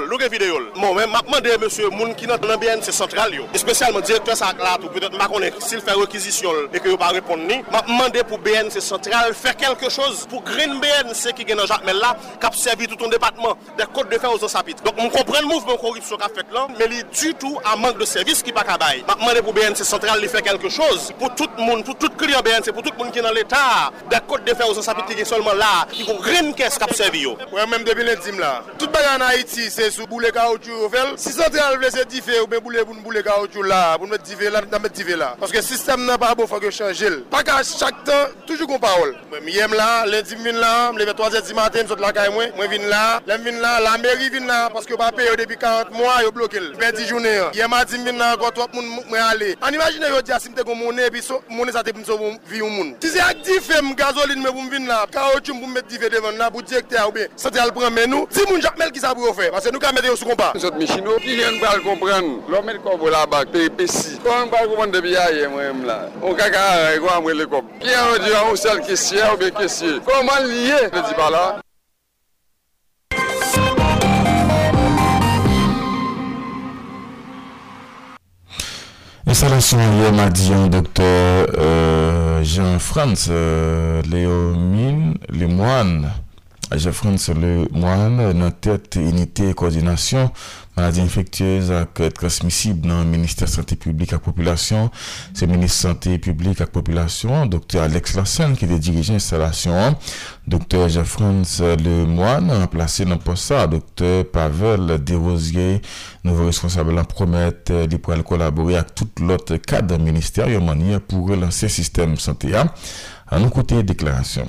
Moi-même, je demande à monsieur Moun qui est dans la BNC centrale, spécialement directeur Saclat ou peut-être Maconet, s'il fait réquisition et qu'il ne va pas répondre, je demande pour BNC centrale faire quelque chose pour Green BNC qui est dans Jacmel là, qui a servi tout ton département, des côtes de fer aux chapitres. Donc, on comprend le mouvement corruption qu'a fait là, mais il est du tout à manque de service qui pas cabaye. M'a demandé pour BNC central de faire quelque chose pour tout le monde, pour tout client BNC, pour tout le monde qui est dans l'état, des côtes de fer aux sapiti qui est seulement là, qui ont green caisse qui servi. Ouais, même depuis lundi là. Tout bagay en Haïti c'est sous boule caoutchouc. Si central veut se diffé ou bien boule caoutchouc là, pour mettre diffé là, mettre diffé là. Parce que le système n'a pas bon, faut que changer. Pas qu'à chaque temps toujours qu'on parole. Même hier là, lundi vinn là, me lever 3h du matin, me saute la caille moi vinn là, la mairie vinn là parce que pas payé depuis 40 mois, yo bloqué. 20 journées. Je suis encore 3 personnes aller. On imagine que si je suis monnaie, puis monnaie ça te prend sur vie au monde. Si c'est actif, gasoline mais pour venir là, caoutchouc pour mettre divers devant là pour directeur ou bien central prend mais nous, si mon Jacmel qui ça pour faire parce que nous ca mettre sous combat. Nous autres Michino, qui vient pas comprendre. L'homme met corps la bac, PPC. Quand on pas comprendre depuis hier moi-même là. On caca quoi moi le corps. Qui on dit on seul caissier ou bien caissier. Comment lier le dit pas là. Installation hier m'a dit un docteur Jean-France Lemoine. Jean-France Lemoine, notre tête unité et coordination maladie infectieuse et transmissible dans le ministère de la Santé publique à la population. C'est le ministre de la Santé publique à la population, Dr Alex Lassane, qui est dirigeant l'installation. Dr Jean-France Lemoine, remplacé dans le poste à Dr Pavel Desrosiers, nouveau responsable, en promette de collaborer avec tout l'autre cadre ministère de manière pour relancer le système santé. À nos côtés, déclaration.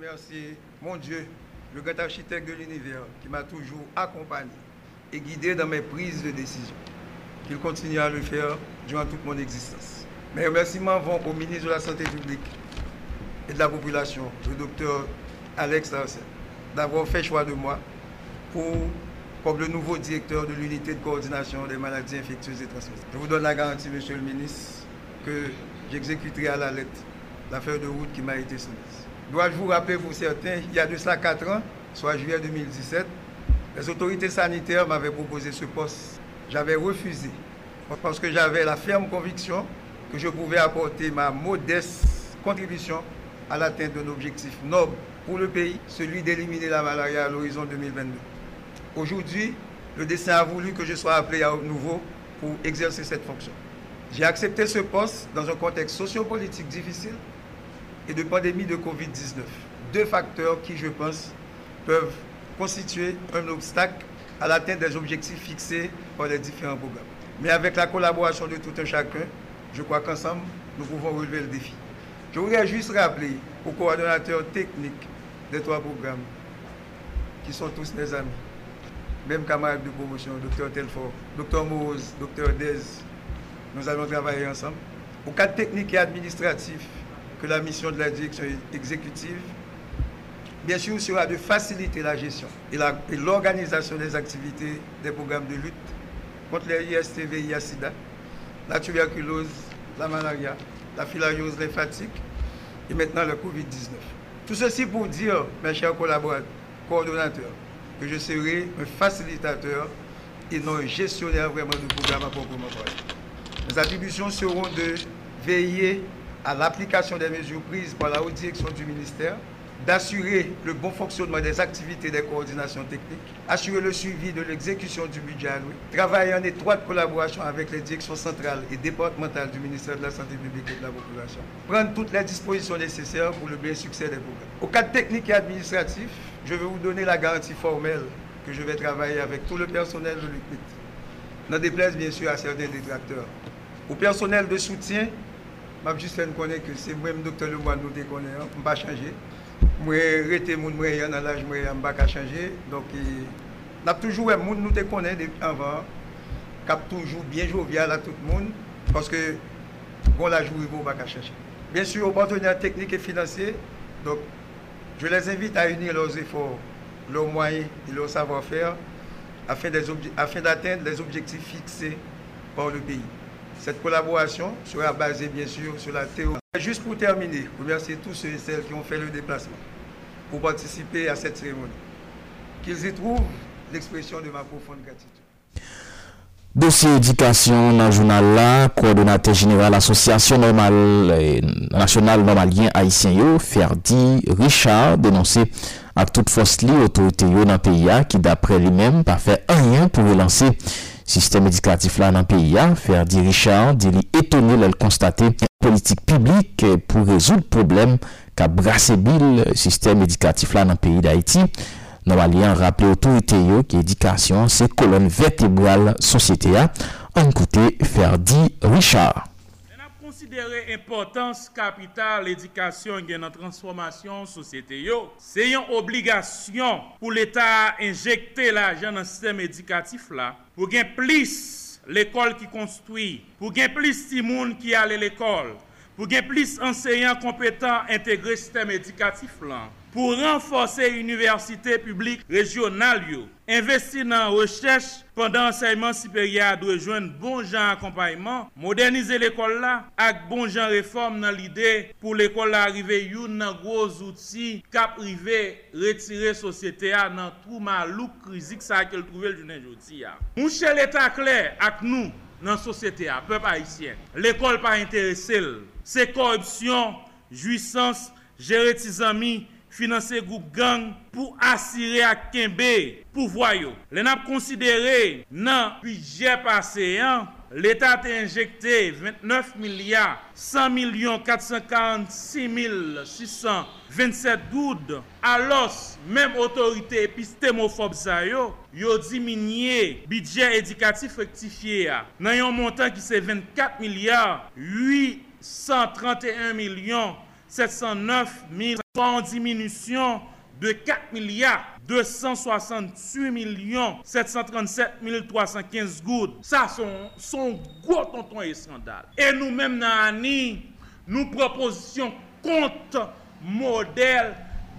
Merci, mon Dieu, le grand architecte de l'univers qui m'a toujours accompagné et guidé dans mes prises de décision, qu'il continue à le faire durant toute mon existence. Mes remerciements vont au ministre de la Santé publique et de la population, le docteur Alex Larsen, d'avoir fait choix de moi comme le nouveau directeur de l'unité de coordination des maladies infectieuses et transmissibles. Je vous donne la garantie, monsieur le ministre, que j'exécuterai à la lettre l'affaire de route qui m'a été soumise. Dois-je vous rappeler pour certains, il y a de cela 4 ans, soit juillet 2017, les autorités sanitaires m'avaient proposé ce poste. J'avais refusé parce que j'avais la ferme conviction que je pouvais apporter ma modeste contribution à l'atteinte d'un objectif noble pour le pays, celui d'éliminer la malaria à l'horizon 2022. Aujourd'hui, le destin a voulu que je sois appelé à nouveau pour exercer cette fonction. J'ai accepté ce poste dans un contexte sociopolitique difficile et de pandémie de Covid-19. Deux facteurs qui, je pense, peuvent constituer un obstacle à l'atteinte des objectifs fixés par les différents programmes. Mais avec la collaboration de tout un chacun, je crois qu'ensemble, nous pouvons relever le défi. Je voudrais juste rappeler aux coordonnateurs techniques des 3 programmes, qui sont tous mes amis, même camarades de promotion, Dr Telfort, Dr Mose, Dr Dez, nous allons travailler ensemble. Aux cadres techniques et administratifs, que la mission de la direction exécutive, bien sûr, sera de faciliter la gestion et l'organisation des activités des programmes de lutte contre les ISTV, IASIDA, la tuberculose, la malaria, la filariose lymphatique et maintenant le Covid-19. Tout ceci pour dire, mes chers collaborateurs, coordonnateurs, que je serai un facilitateur et non un gestionnaire vraiment de programme à proprement parler. Mes attributions seront de veiller à l'application des mesures prises par la haute direction du ministère, d'assurer le bon fonctionnement des activités des coordinations techniques, assurer le suivi de l'exécution du budget alloué, travailler en étroite collaboration avec les directions centrales et départementales du ministère de la Santé publique et de la population, prendre toutes les dispositions nécessaires pour le bien succès des programmes. Au cadre technique et administratif, je vais vous donner la garantie formelle que je vais travailler avec tout le personnel de l'UCMIT, n'en déplaise bien sûr à certains détracteurs. Au personnel de soutien, je juste connais que c'est moi-même, docteur Lemoine, nous déconnons, on ne va pas changer. Moi, rester mon moyen dans l'âge moyen, on ne va pas changer. Donc, on a toujours un monde nous déconnons depuis avant, qui a toujours bien jovial à tout le monde, parce que bon, la journée, on ne va pas changer. Bien sûr, aux partenaires techniques et financiers, donc, je les invite à unir leurs efforts, leurs moyens et leurs savoir-faire afin d'atteindre les objectifs fixés par le pays. Cette collaboration sera basée, bien sûr, sur la théorie. Juste pour terminer, remercier tous ceux et celles qui ont fait le déplacement pour participer à cette cérémonie. Qu'ils y trouvent l'expression de ma profonde gratitude. Dossier éducation dans le journal là, coordonnateur général association nationale normalien haïtien, Ferdi Richard, dénoncé à toute force liée autorité dans le pays qui, d'après lui-même, n'a fait rien pour relancer système éducatif là dans le pays, Ferdi Richard dit étonné de constater politique publique pour résoudre le problème qu'a brassé le système éducatif là dans le pays d'Haïti. Normalement, rappelé autorité que l'éducation, c'est colonne vertébrale société. En côté, Ferdi Richard. On a considéré l'importance capitale l'éducation dans la transformation société. C'est une obligation pour l'État injecter l'argent dans le système éducatif là. Pour qu'il y ait plus l'école qui construit, pour qu'il y ait plus de monde qui allait à l'école, pour qu'il y ait plus d'enseignants compétents intégrés au système éducatif là, pour renforcer l'université publique régionale, investir dans la recherche pendant l'enseignement supérieur, de rejoindre bon genre accompagnement, moderniser l'école là, avec bon genre réforme dans l'idée pour l'école là arriver un gros outil cap arriver retirer société à dans tout malouc critique ça qu'elle trouver le journée aujourd'hui. Monsieur l'État clair avec nous dans la société, le peuple haïtien. L'école pas intéressée. C'est corruption, jouissance, gérer tes amis, financer groupe gang pour assurer à Kembe pouvoir. Les n'a considéré dans le budget passé, l'État a injecté 29 100 446 627 goudes. Alors, même autorité épistémophobe ça yo, yo diminué budget éducatif rectifié dans un montant qui c'est 24 831 709 000, soit en diminution de 4 268 737 315 gouttes. Ça, son gros tonton et scandale. Et nous-mêmes, dans l'année, nous propositions contre modèle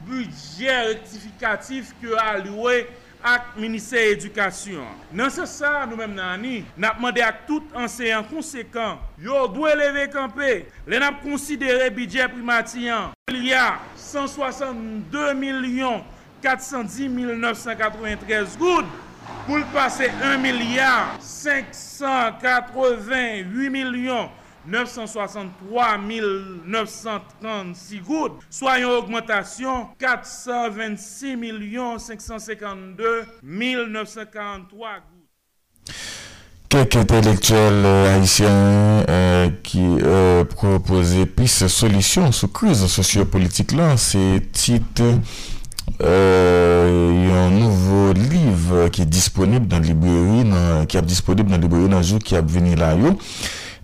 budget rectificatif que a loué avec le ministère de l'Éducation. Dans ce sens, nous-mêmes, dans l'année, nous avons demandé à tout enseignant conséquent, yo doit lever campé, les n'a considéré budget primatian, il y a 162 410 993 gouttes pour le passer 1 588 963 936 gouttes, soit une augmentation 426 552 943 gouttes. Quelques intellectuels haïtiens qui proposaient plus de solutions sous crise sociopolitique là, c'est titre. Il y a un nouveau livre qui est disponible dans la librairie, dans le jour qui a venu là.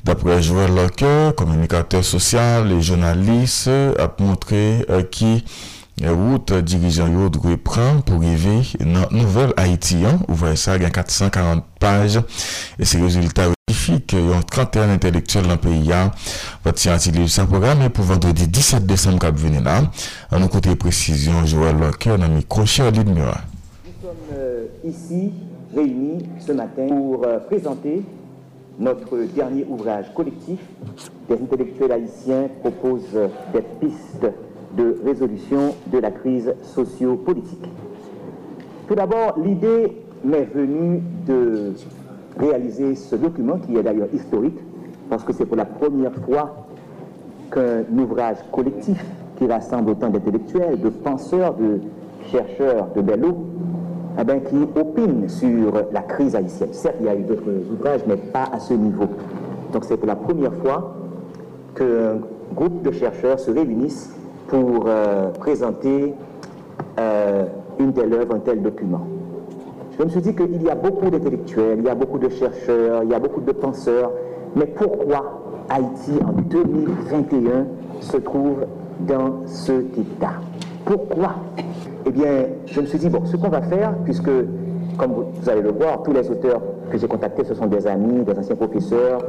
D'après Joël Locker, communicateur social et journaliste, a montré qui route dirigeant doit prendre pour arriver dans Nouvelle Haïti. Vous voyez ça, il y a 440 pages et ces résultats magnifiques. Il y a 31 intellectuels dans le pays. C'est un programme pour vendredi 17 décembre qui va venir là. À nos côtés, précision, Joël Locker, dans mes crochets de Mura. Nous sommes ici réunis ce matin pour présenter notre dernier ouvrage collectif. Des intellectuels haïtiens proposent des pistes de résolution de la crise socio-politique. Tout d'abord, l'idée m'est venue de réaliser ce document, qui est d'ailleurs historique, parce que c'est pour la première fois qu'un ouvrage collectif qui rassemble autant d'intellectuels, de penseurs, de chercheurs, de bello, eh bien, qui opine sur la crise haïtienne. Certes, il y a eu d'autres ouvrages, mais pas à ce niveau. Donc c'est pour la première fois qu'un groupe de chercheurs se réunissent pour présenter une telle œuvre, un tel document. Je me suis dit qu'il y a beaucoup d'intellectuels, il y a beaucoup de chercheurs, il y a beaucoup de penseurs, mais pourquoi Haïti en 2021 se trouve dans cet état? Pourquoi? Eh bien, je me suis dit, bon, ce qu'on va faire, puisque, comme vous allez le voir, tous les auteurs que j'ai contactés, ce sont des amis, des anciens professeurs,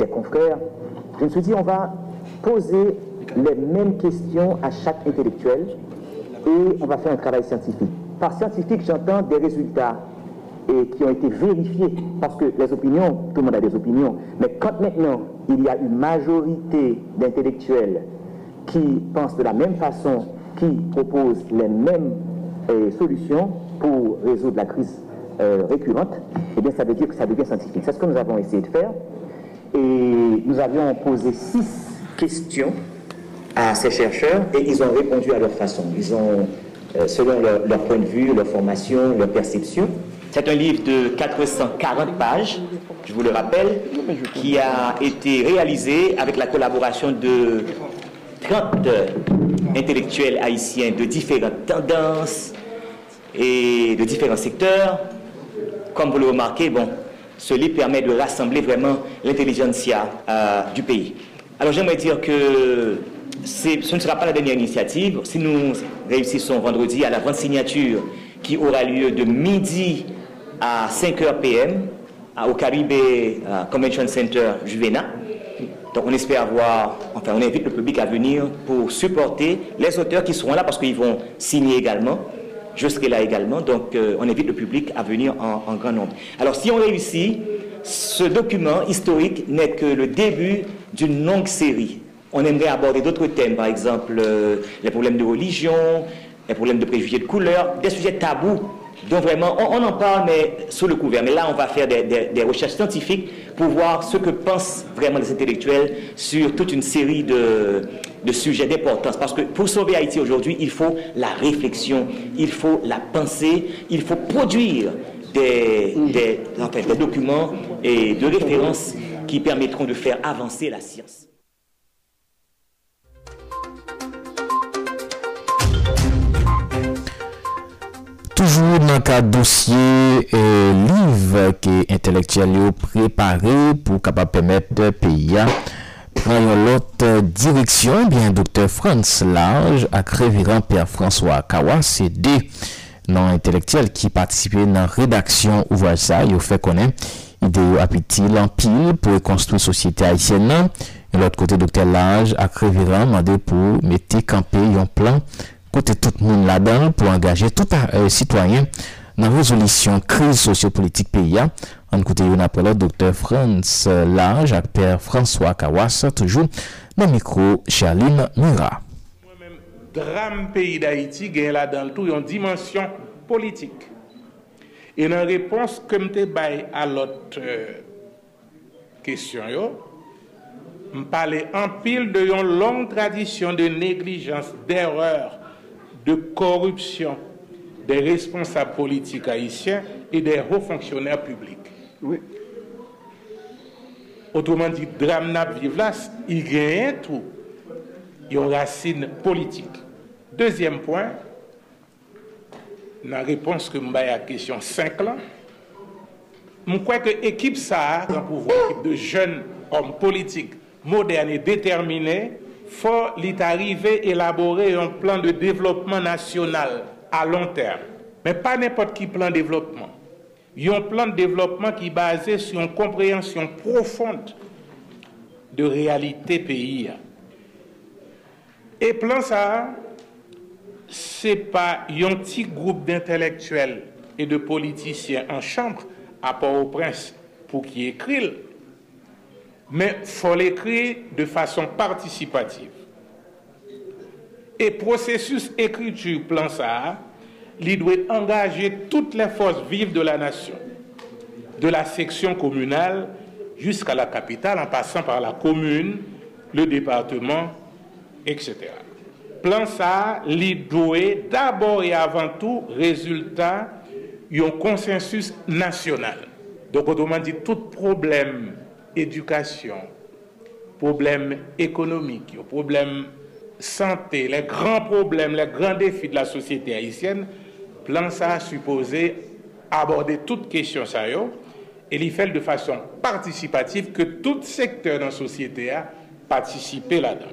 des confrères, je me suis dit, on va poser les mêmes questions à chaque intellectuel et on va faire un travail scientifique. Par scientifique, j'entends des résultats et qui ont été vérifiés, parce que les opinions, tout le monde a des opinions, mais quand maintenant il y a une majorité d'intellectuels qui pensent de la même façon, qui proposent les mêmes solutions pour résoudre la crise récurrente, eh bien ça veut dire que ça devient scientifique. C'est ce que nous avons essayé de faire et nous avions posé 6 questions à ces chercheurs et ils ont répondu à leur façon. Ils ont, selon leur point de vue, leur formation, leur perception. C'est un livre de 440 pages, je vous le rappelle, qui a été réalisé avec la collaboration de 30 intellectuels haïtiens de différentes tendances et de différents secteurs. Comme vous le remarquez, bon, ce livre permet de rassembler vraiment l'intelligentsia du pays. Alors j'aimerais dire que ce ne sera pas la dernière initiative. Si nous réussissons vendredi à la grande signature qui aura lieu de midi à 5 h p.m. au Caribe Convention Center Juvena. Donc on espère avoir, enfin on invite le public à venir pour supporter les auteurs qui seront là parce qu'ils vont signer également. Je serai là également, donc on invite le public à venir en grand nombre. Alors si on réussit, ce document historique n'est que le début d'une longue série. On aimerait aborder d'autres thèmes, par exemple les problèmes de religion, les problèmes de préjugés de couleur, des sujets tabous Donc vraiment, on en parle, mais sous le couvert. Mais là, on va faire des recherches scientifiques pour voir ce que pensent vraiment les intellectuels sur toute une série de sujets d'importance. Parce que pour sauver Haïti aujourd'hui, il faut la réflexion, il faut la pensée, il faut produire des documents et de références qui permettront de faire avancer la science. Toujours dans le cadre dossier livre que intellectuels préparé pour capable permettre pays prendre l'autre direction, bien docteur France Large à Révérend Pierre François Kawa, c'est deux non intellectuels qui participaient dans la rédaction ouvrage ça, il fait connaître idéo apitile en pile pour construire société haïtienne. De l'autre côté docteur Large à Révérend mandé pour mettre camper un plan côté tout le monde là-dedans pour engager tout citoyen dans la résolution crise sociopolitique pays. En côté on appelle le docteur France Large, Jacques-Pierre François Kawas, toujours dans le micro Charline Mura. Moi-même, drame pays d'Haïti, il y a là-dedans tout une dimension politique. Et en réponse que je baille à l'autre question, je parlais en pile de une longue tradition de négligence, d'erreur, de corruption des responsables politiques haïtiens et des hauts fonctionnaires publics. Oui. Autrement dit, drame n'a pas vivre là, il y a un trou, il y a une racine politique. Deuxième point, la réponse que je mets à la question 5 là, je crois que l'équipe Sahara, l'équipe de jeunes hommes politiques modernes et déterminés, faut l'arriver à élaborer un plan de développement national à long terme. Mais pas n'importe quel plan de développement. Il y a un plan de développement qui est basé sur une compréhension profonde de réalité pays. Et plan ça, ce n'est pas un petit groupe d'intellectuels et de politiciens en chambre à Port-au-Prince pour qu'ils écrivent. Mais il faut l'écrire de façon participative. Et processus écriture plan ça, il doit engager toutes les forces vives de la nation, de la section communale jusqu'à la capitale, en passant par la commune, le département, etc. Plan ça, il doit d'abord et avant tout résultat d'un consensus national. Donc autrement dit, tout problème éducation, problèmes économiques, problèmes santé, les grands problèmes, les grands défis de la société haïtienne, plan ça a supposé aborder toutes questions ça yo, et il fait de façon participative que tout secteur dans la société a participé là-dedans.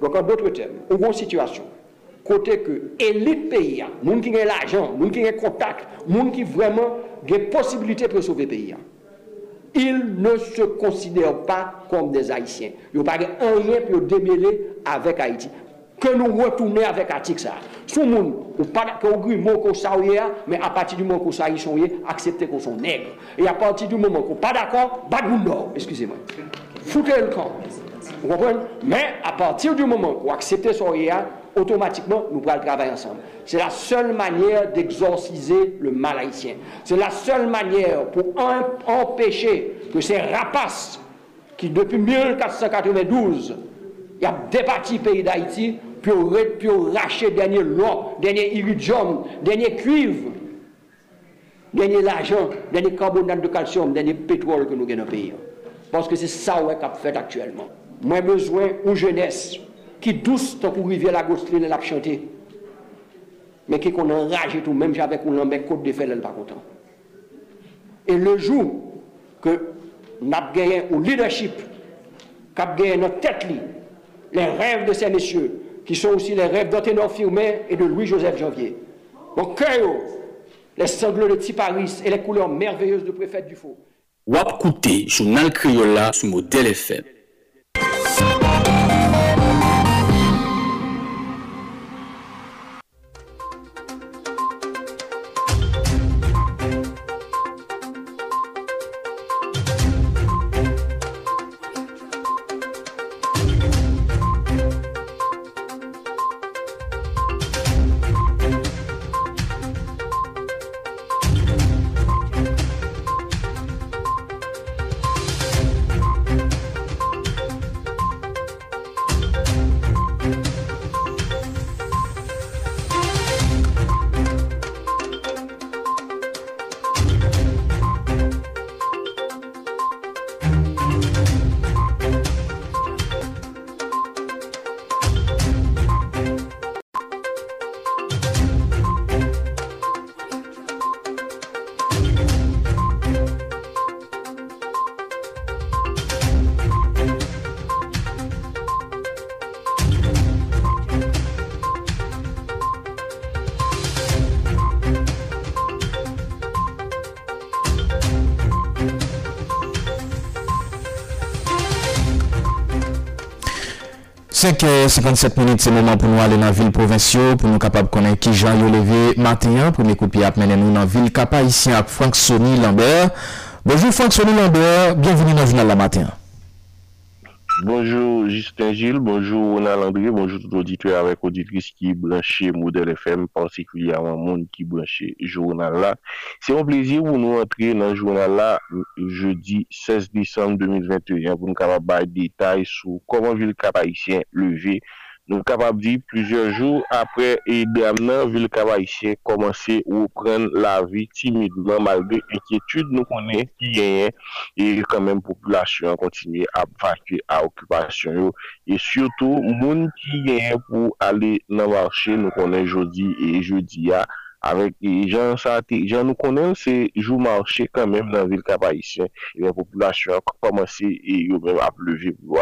Donc en d'autres termes, on a une situation côté que élite pays, monde qui a l'argent, monde qui a contact, monde qui vraiment a possibilité pour sauver pays. Ils ne se considèrent pas comme des Haïtiens. Ils n'ont pas un lien pour démêler avec Haïti. Que nous retourner avec Haïti, ça. Tout le monde, on ne parle pas de mot qu'on s'aille, mais à partir du moment qu'on s'aille, accepter qu'on soit nègre. Et à partir du moment qu'on n'est pas d'accord, pas de nord, excusez-moi. Foutez le camp. Vous comprenez? Mais à partir du moment qu'on accepte son réa, automatiquement, nous pourrons travailler ensemble. C'est la seule manière d'exorciser le mal haïtien. C'est la seule manière pour empêcher que ces rapaces qui, depuis 1492, y a départi le pays d'Haïti, puis racher dernier l'or, dernier iridium, dernier cuivre, dernier l'argent, dernier carbonate de calcium, dernier pétrole que nous gagnons dans le pays. Parce que c'est ça qu'on a fait actuellement. Moins besoin ou jeunesse qui douce tant qu'on rivière la Gosteline et l'a chanté. Mais qui qu'on enrage tout, même j'avais qu'on l'embête côte de fer, elle pas content. Et le jour que n'a gagné au leadership, qu'a gagné notre tête, les rêves de ces messieurs, qui sont aussi les rêves d'Anténor Firmin et de Louis-Joseph Janvier. Donc, les sanglots de Tiparis et les couleurs merveilleuses de Préfet Dufault. Wap Kouté, journal Criolla sur Modèle FM. 5h57, c'est le moment pour nous aller dans la ville provinciale, pour nous capables de connaître qui Jean Yolevé Martien, pour m'écouter à mener nous dans la ville Cap-Haïtien avec Franck Sony Lambert. Bonjour Franck Sony Lambert, bienvenue dans le journal La Matin. Bonjour Justin Gilles, bonjour Ronald André, bonjour tout auditeur avec auditrice qui branche Modèle FM, particulièrement monde qui branche journal là. C'est un plaisir pour nous entrer dans le journal là jeudi 16 décembre 2021 pour nous capables de détails sur comment ville Cap-Haïtien levé. Nous capables de dire plusieurs jours après et demain, ville Cap-Haïtien commençait à reprendre la vie timidement malgré inquiétude. Nous connaissons qui gagne et quand même population continue à vaquer à occupation et surtout monde qui gagne pour aller dans le marché. Nous connaissons jeudi et jeudi à avec Jean nous connaît, c'est jour marché quand même dans la ville Cap-Haïtien. La population a commencé et même à lever pour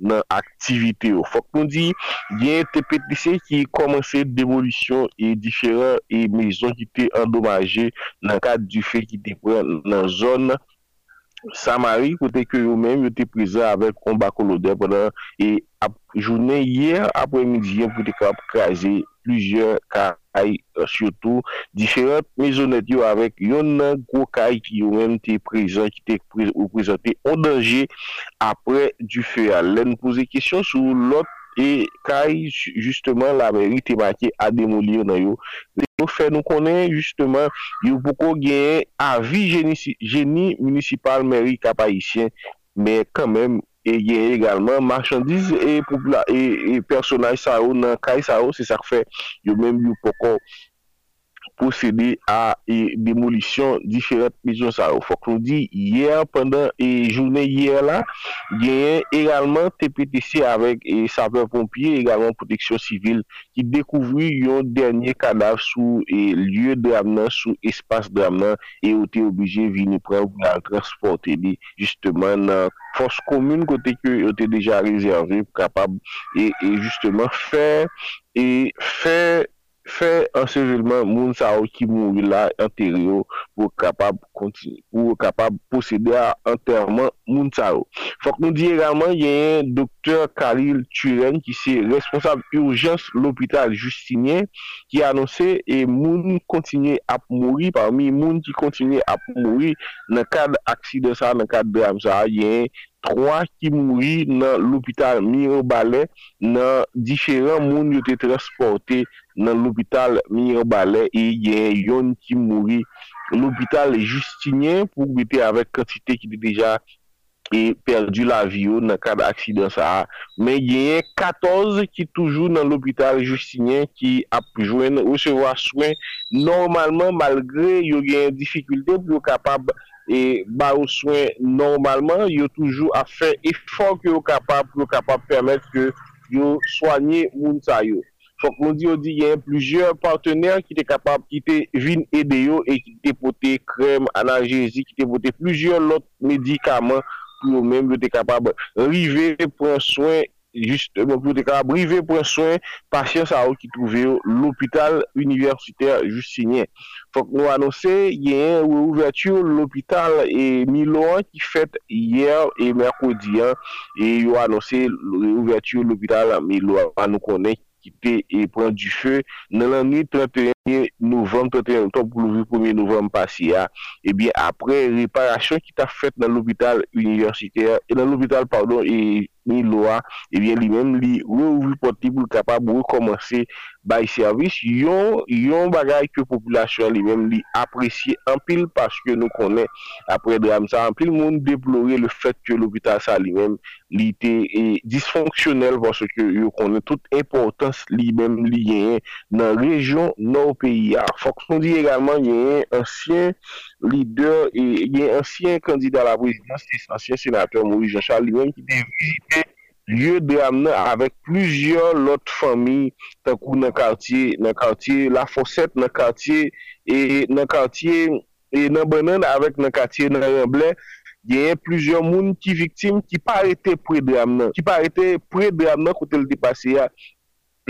dans l'activité. Il faut qu'on dise, il y a un TPTC qui a commencé démolition et différentes maisons qui étaient endommagées dans le cadre du fait qu'ils étaient dans la zone Samarie, côté que eux-mêmes étaient présents avec un bacolodeur pendant et journée hier après-midi pour être capable de craser plusieurs cailles, surtout différentes maisonnettes avec un gros caille qui eux-mêmes étaient présents, qui étaient présentés en danger après du feu. L'un posait question sur l'autre et caille justement la vérité marquée à démolir dans eux. Nous fait nous connaît justement il beaucoup gain avis génie municipal mairie Cap-Haïtien mais quand même il y a également marchandises et personnages ça dans caille ça c'est ça fait yo même yo beaucoup procéder à démolition différentes maisons ça faut que nous dit hier pendant et journée hier là gain également TPTC avec sapeurs pompiers également protection civile qui découvrit un dernier cadavre sous lieu de Amnan sous espace de Amnan et ont été obligés venir prendre pour transporter justement dans force commune côté que était déjà réservé pour capable et justement faire ensevelement Mounsao qui mourit là antérieur pour capable continuer pour capable procéder à enterrement Mounsao. Faut que nous dit également il y a un docteur Khalil Turen qui c'est responsable urgence l'hôpital Justinien qui a annoncé et moun continue à mourir parmi moun qui continue à mourir dans cadre accident ça dans cadre drame ça il y a 3 qui mourit dans l'hôpital Mirebalais dans différents moun qui ont été transportés dans l'hôpital Mirebalais et il y a un qui mourit l'hôpital Justinien pour lutter avec quantité qui était déjà et perdu la vie dans le cadre d'accident ça mais il y a 14 qui toujours dans l'hôpital Justinien qui a pu recevoir soin normalement malgré il y a une difficulté pour capable et bah aux soins normalement il y a toujours à faire effort que capable pour capable permettre que yo soigner moun ça yo faut qu'on dit il y a plusieurs partenaires qui étaient capables qui étaient venus aider et qui étaient porté crème analgésique qui étaient porté plusieurs autres médicaments pour eux-mêmes étaient capables arriver prendre soin justement pour être capable arriver prendre soin patient ça qui trouvé l'hôpital universitaire Justinien. Faut que nous annoncer il y a une ouverture l'hôpital et Miloan qui fête hier et mercredi et ils ont annoncé l'ouverture l'hôpital Miloan nous connaît qui était et prend du feu dans la nuit 31 novembre pour le 1er novembre passé et bien après réparation qui t'a faite dans l'hôpital universitaire et dans l'hôpital pardon et Miloa et bien lui-même lui rouvre porter pour capable recommencer by service yon bagage que population lui-même lui apprécier en pile parce que nous connaît après drame ça en pile monde déplorer le fait que l'hôpital ça lui-même il était dysfonctionnel parce que yo connaît toute importance lui-même lié dans région nord pays. Faut qu'on dit également il y a un ancien leader et il y a un ancien candidat à la présidence ancien sénateur Moïse Jean-Charles lui-même qui était visité lieu de amener avec plusieurs autres familles dans quartier La Fossette dans quartier Banane avec dans quartier Remblai. Il y a plusieurs monde qui victimes qui pas été près de amener côté le dépassé.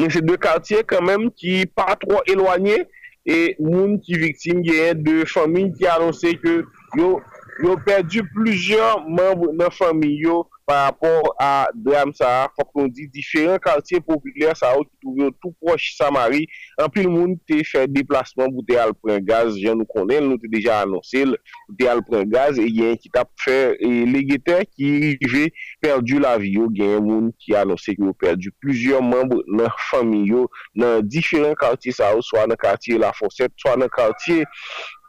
Mais c'est deux quartiers quand même qui pas trop éloignés et monde qui victime il y a deux familles qui annoncé que yo perdu plusieurs membres de famille par rapport à drame ça, faut qu'on dit différents quartiers populaires ça qui trouvé tout proche Samari, en plus le monde t'est fait déplacement pour t'aller prendre gaz, je nous connais, nous t'ai déjà annoncé, t'aller prendre gaz et il y a un qui t'a fait légataire qui arrivé perdu la vie, il y a un monde qui a annoncé qu'il a perdu plusieurs membres de la famille dans différents quartiers ça, soit dans quartier La Fossette, soit dans quartier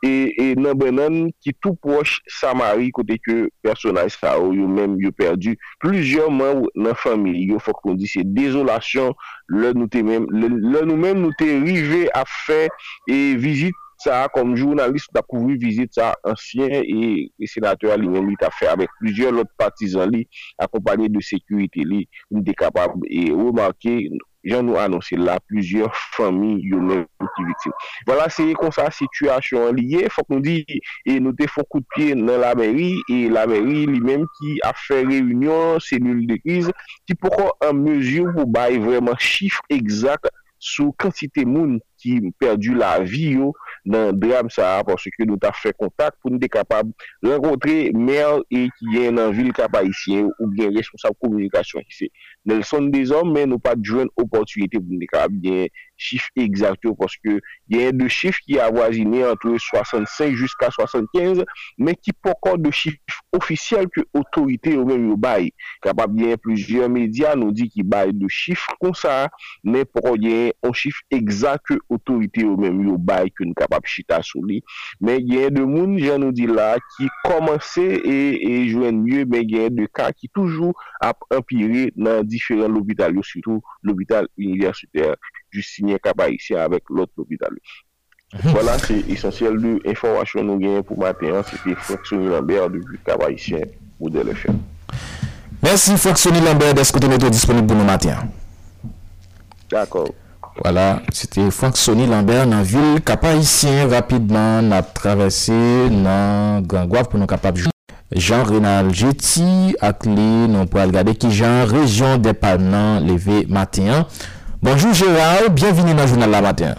et nan Benan qui tout proche Samari côté que personnage ça yo même yo perdu plusieurs membres dans famille yo faut qu'on dit c'est désolation nous t'es arrivé à faire et visite ça comme journaliste d'a couvrir visite ça ancien et sénateur lui-même il t'a fait avec plusieurs autres partisans lui accompagné de sécurité lui nous t'es capable et remarquer j'en nous annoncé là plusieurs familles yo-même qui victimes. Voilà, c'est comme ça situation liée, faut qu'on dit et nous te font coup de pied dans la mairie et la mairie lui-même qui a fait réunion cellule de crise qui pourquoi en mesure pour bailler vraiment chiffre exact sur quantité monde qui perdu la vie yo dans drame ça parce que nous t'a fait contact pour nous être capable rencontrer maire et qui est dans ville Cap-Haïtien ou bien responsable communication ici Nelson des hommes mais nous pas de joindre opportunité pour nous être capable bien chiffre exact parce que il y a deux chiffres qui avoisiné entre 65 jusqu'à 75 mais qui pas encore de chiffre officiel que autorité ou même bail capable bien plusieurs médias nous dit qui bail de chiffres comme ça mais pour il y a un chiffre exact que autorité ou même yo bail que nous capable chita sur lui mais il y a de monde j'en nous dit là qui commençait et joindre mieux mais il y a de cas qui toujours a empiré dans différents hôpitaux surtout l'hôpital universitaire du signé Cap-Haïtien avec l'autre hôpital. Voilà, c'est essentiel de l'information nous gagnons pour matin. C'était Franck Sony Lambert depuis Cap-Haïtien Modèle FM. Merci Franck Sony Lambert d'être côté métro disponible pour nous matin. D'accord. Voilà, c'était Franck Sony Lambert dans la ville Cap-Haïtien. Rapidement, on a traversé dans Grand-Goâve pour nous capables de Jean-Renal Jetty, à clé, nous pouvons regarder qui Jean, région des Panan, levé matin. Bonjour Gérald, bienvenue dans le journal la matin.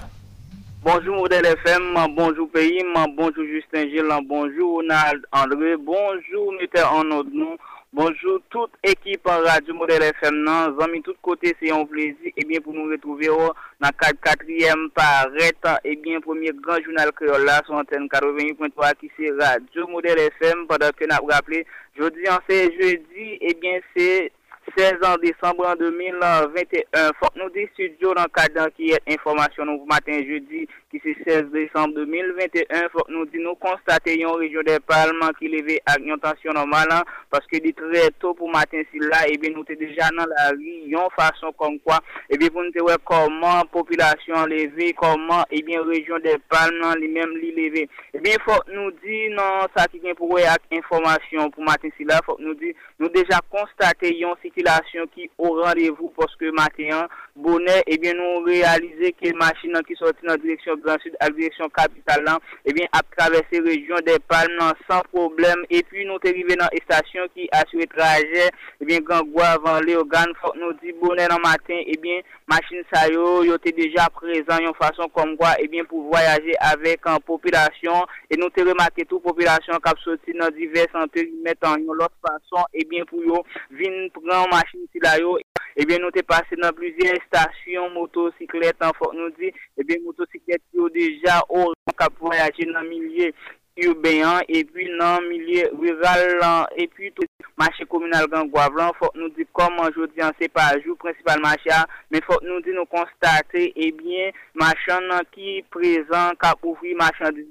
Bonjour Modèle FM, bonjour Pays, bonjour Justin Gilles, bonjour Ronald André, bonjour Metteur en ordre nous. Bonjour toute équipe Radio Modèle FM, amis tout côté, c'est un plaisir et bien pour nous retrouver dans la 4e parette et bien premier grand journal créole là sur antenne 88.3 qui c'est Radio Modèle FM pendant que nous rappelé jeudi en c'est jeudi et bien c'est 16 en décembre 2021. Faut nous dire studio dans le cadre qui est information nous matin jeudi qui c'est 16 décembre 2021. Faut nous dire nous constater une région des Palmes qui levait à une tension normale parce que dit très tôt pour matin si là et bien nous t'es déjà dans la rue en façon comme quoi et bien pour nous te voir comment population levée comment et bien région des Palmes les mêmes li levé et bien faut nous dire non ça qui vient pour avec information pour matin si là faut nous dire nous déjà constater une circulation qui au rendez-vous parce que matin bonnet et bien nous réaliser que machine qui sortit dans direction Grand Sud à direction capitale et bien a traversé région des Palmes sans problème et puis nous arrivé dans les stations qui assurent trajet et bien Grand-Goâve Léogâne faut nous dit bonnet dans matin et bien machine ça yo était déjà présent en façon comme quoi et bien pour voyager avec en population et nous te remarqué toute population cap sorti dans divers périmètres en l'autre façon et bien pour yo vinn prend machine si là yo et bien nous t'es passé dans plusieurs stations motocyclettes en faut nous dit et bien motocyclettes qui ont déjà au cap voyager dans milieu urbain et puis dans milieu rural et puis tout marché communal Grand-Goâve faut nous dire comment aujourd'hui en c'est pas jour principal marché mais faut nous dire nous constater et bien marchand qui présent cap ouvrir marchandise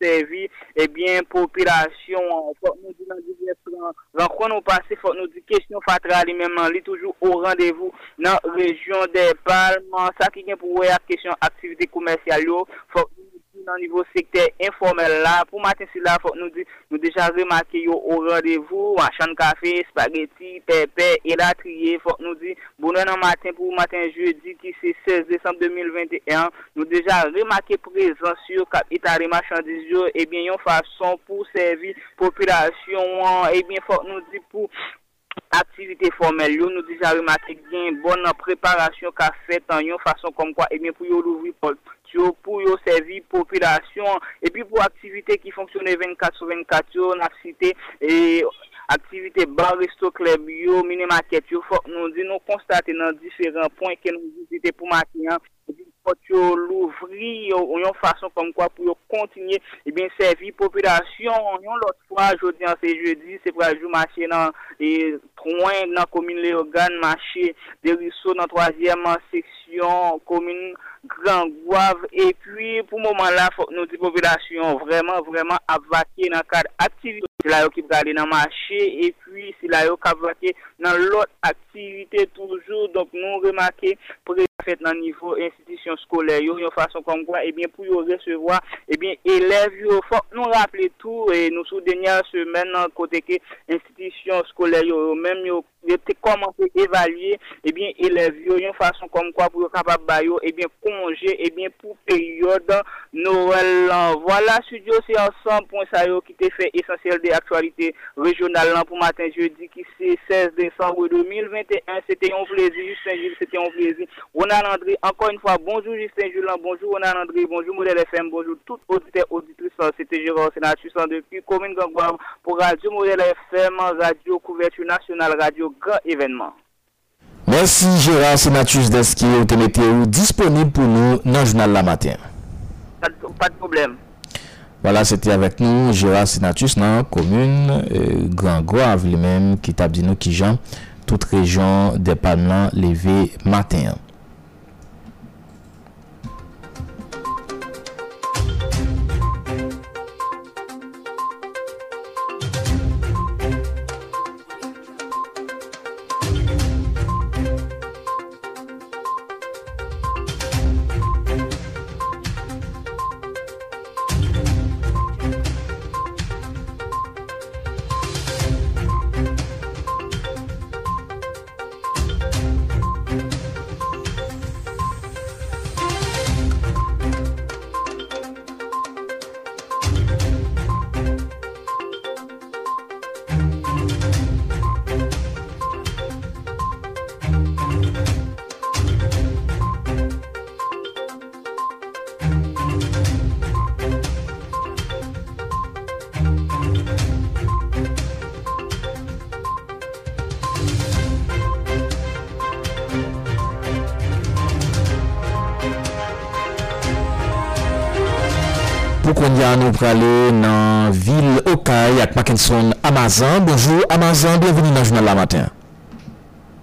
servi et bien population faut nous dire dans divers rencontres nous passer faut nous dire question fatra lui même lui toujours au rendez-vous dans région des Palmes ça qui vient pour la question activité commerciale faut dans le niveau secteur informel là pour matin si là faut nous dire nous déjà remarqué au rendez-vous marchand café spaghetti pépé et la trier faut nous dire bonheur dans matin pour matin jeudi qui c'est 16 décembre 2021 nous déjà remarqué présence sur cap étalé marchandise et bien une façon pour servir population et bien faut nous dire pour activité formelle, nous déjà remarqué bien bonne préparation qu'a fait en une façon comme quoi et bien pour l'ouvrir pour servir population et puis pour activité qui fonctionnait 24/24 on a cité et activité bar, resto, club, yo, mini market, yo, faut nous dit nous constater dans différents points que nous visiter pour matin, faut l'ouvrir en façon comme quoi pour continuer et bien servir population. L'autre fois aujourd'hui, c'est jeudi, c'est pour jour marché dans et coin dans commune Léogâne, marché des Risseaux dans 3e section commune Grand-Goâve. Et puis pour le moment là, faut nous dit population vraiment avaquer dans cadre activité. C'est là qui va aller dans le marché et puis c'est là qui va aller dans l'autre activité toujours. Donc nous remarquons fait dans le niveau institution scolaire de façon comme quoi et bien pour recevoir et bien élèves faut nous rappeler tout et nous sous dernière semaine côté que institution scolaire même était commencé évaluer et bien élèves de façon comme quoi pour capable bailler et bien congé et bien pour période Noël. Voilà, studio c'est ensemble point ça qui t'ai fait essentiel des actualités régionales pour matin jeudi qui c'est 16 décembre 2021. C'était un plaisir, c'était un plaisir. Ronald André, encore une fois, bonjour Justin Julien, bonjour Ronald André, bonjour Modèle FM, bonjour toutes auditeurs, auditrices, c'était Gérard Senatus depuis commune Grand-Goâve pour Radio Modèle FM, Radio Couverture Nationale, Radio Grand Événement. Merci Gérard Senatus d'Esquier, au télémétéo disponible pour nous dans le journal la matin. Pas de problème. Voilà, c'était avec nous Gérard Senatus dans la commune Grand-Goâve, lui-même qui t'a dit nous qui Jean, toute région des Pannan levé matin. Nous allons dans la ville Aux Cayes avec Mackenson Amazon. Bonjour Amazon, bienvenue dans le journal la matin.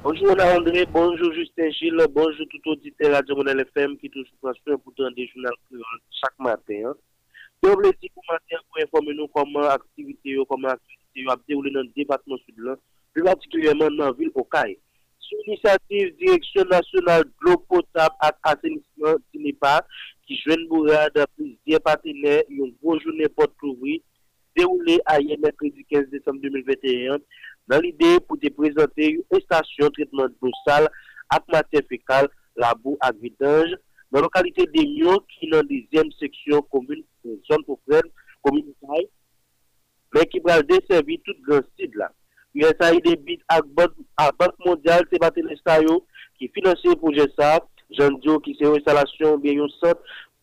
Bonjour André, bonjour Justin Gilles, bonjour tout auditeur Radio Modèle FM qui touche toujours pour donner des journaux chaque matin. Je voulais dire pour matin pour informer nous comment activité a déroulé dans le département sud, plus particulièrement dans la ville Aux Cayes. Sous l'initiative Direction nationale de l'eau potable et assainissement d'INEPA, qui joue une bourrade plusieurs partenaires, une bonne journée porte ouverte déroulée hier mercredi 15 décembre 2021 dans l'idée pour te présenter une station traitement de sale à matière fécale, la boue à vidange dans la localité de Mion qui est dans la deuxième section commune zone profonde commune mais qui va desservir toute grande site là. Il y a eu des bits à la Banque mondiale, c'est Battelle qui finance le projet SAP, Jean-Dio qui c'est une installation bien un centre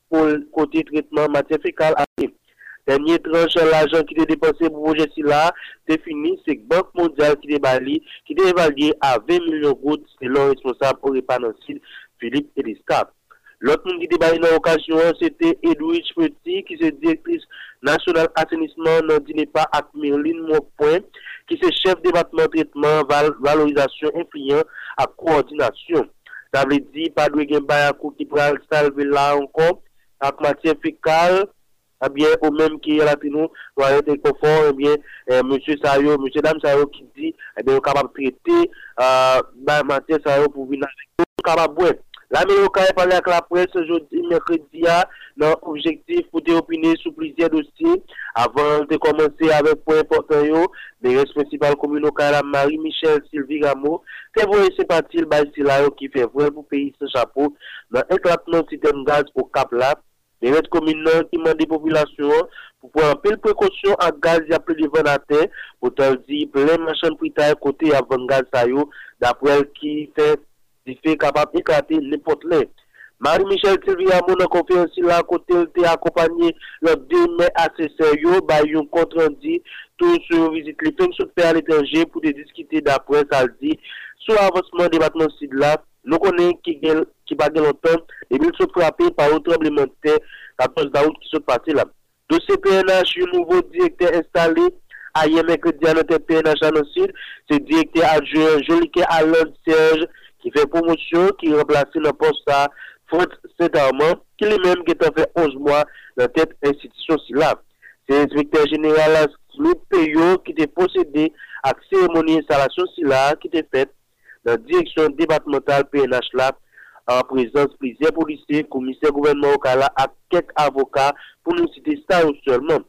pour le côté traitement matière fécale. Dernier tranche, l'argent qui est dépensé pour le projet SILA, c'est fini, c'est Banque mondiale qui est évalué à 20 millions d'euros, c'est leur responsable pour répanancer Philippe Eliscap. L'autre monde qui débarquait dans l'occasion, c'était Edwidge Petit, qui est directrice nationale assainissement dans DINEPA, avec Merlin Monpoint, qui est chef département traitement, valorisation, influence à coordination. Ça veut dire, pas de Genbayakou qui pourra salver là encore, avec matière fécale, eh bien, au même qui est là, nous, doit être confort, eh bien, monsieur Dame Sayo qui dit, eh bien, on est capable de traiter, matière Sayo pour venir avec nous, capable. La Méloca est parlé avec la presse aujourd'hui, mercredi, dans l'objectif pour opiner sur plusieurs dossiers. Avant de commencer avec point important, les responsables communaux, Marie Michel, Sylvie Rameau, c'est vrai, c'est parti le bail qui fait vrai pour payer ce chapeau dans un clapement de système gaz pour Cap-là. Les restes communaux qui demandent des populations pour prendre plus de précautions à gaz et à plus de 20 à terre. Autant dire, plein de machines pritailles côté avant gaz, d'après qui fait. Il fait capable d'éclater n'importe les. Marie-Michel Sylvia Mouna conférence là, côté, elle était accompagnée le 2 mai à CCIO, bah, un compte rendu tout sur visite l'état sur à l'étranger pour discuter d'après ça dit sur avancement département sud là nous connaît qui pas longtemps et ils sont frappés par un tremblement de terre à cause de la route qui se passait là. Dossier PNH, un nouveau directeur installé hier mercredi à notre PNH à nos sud, c'est directeur adjoint Joliquet Alain Serge qui fait promotion, qui remplace le poste à Franck Sony Lambert, qui lui-même qui est en fait 11 mois dans cette institution là. C'est l'inspecteur général Claude Baudelot qui était possédé à la cérémonie d'installation là qui était faite dans la direction départementale PNH là, en présence de plusieurs policiers, commissaires gouvernement Okala à quelques avocats pour nous citer ça seulement.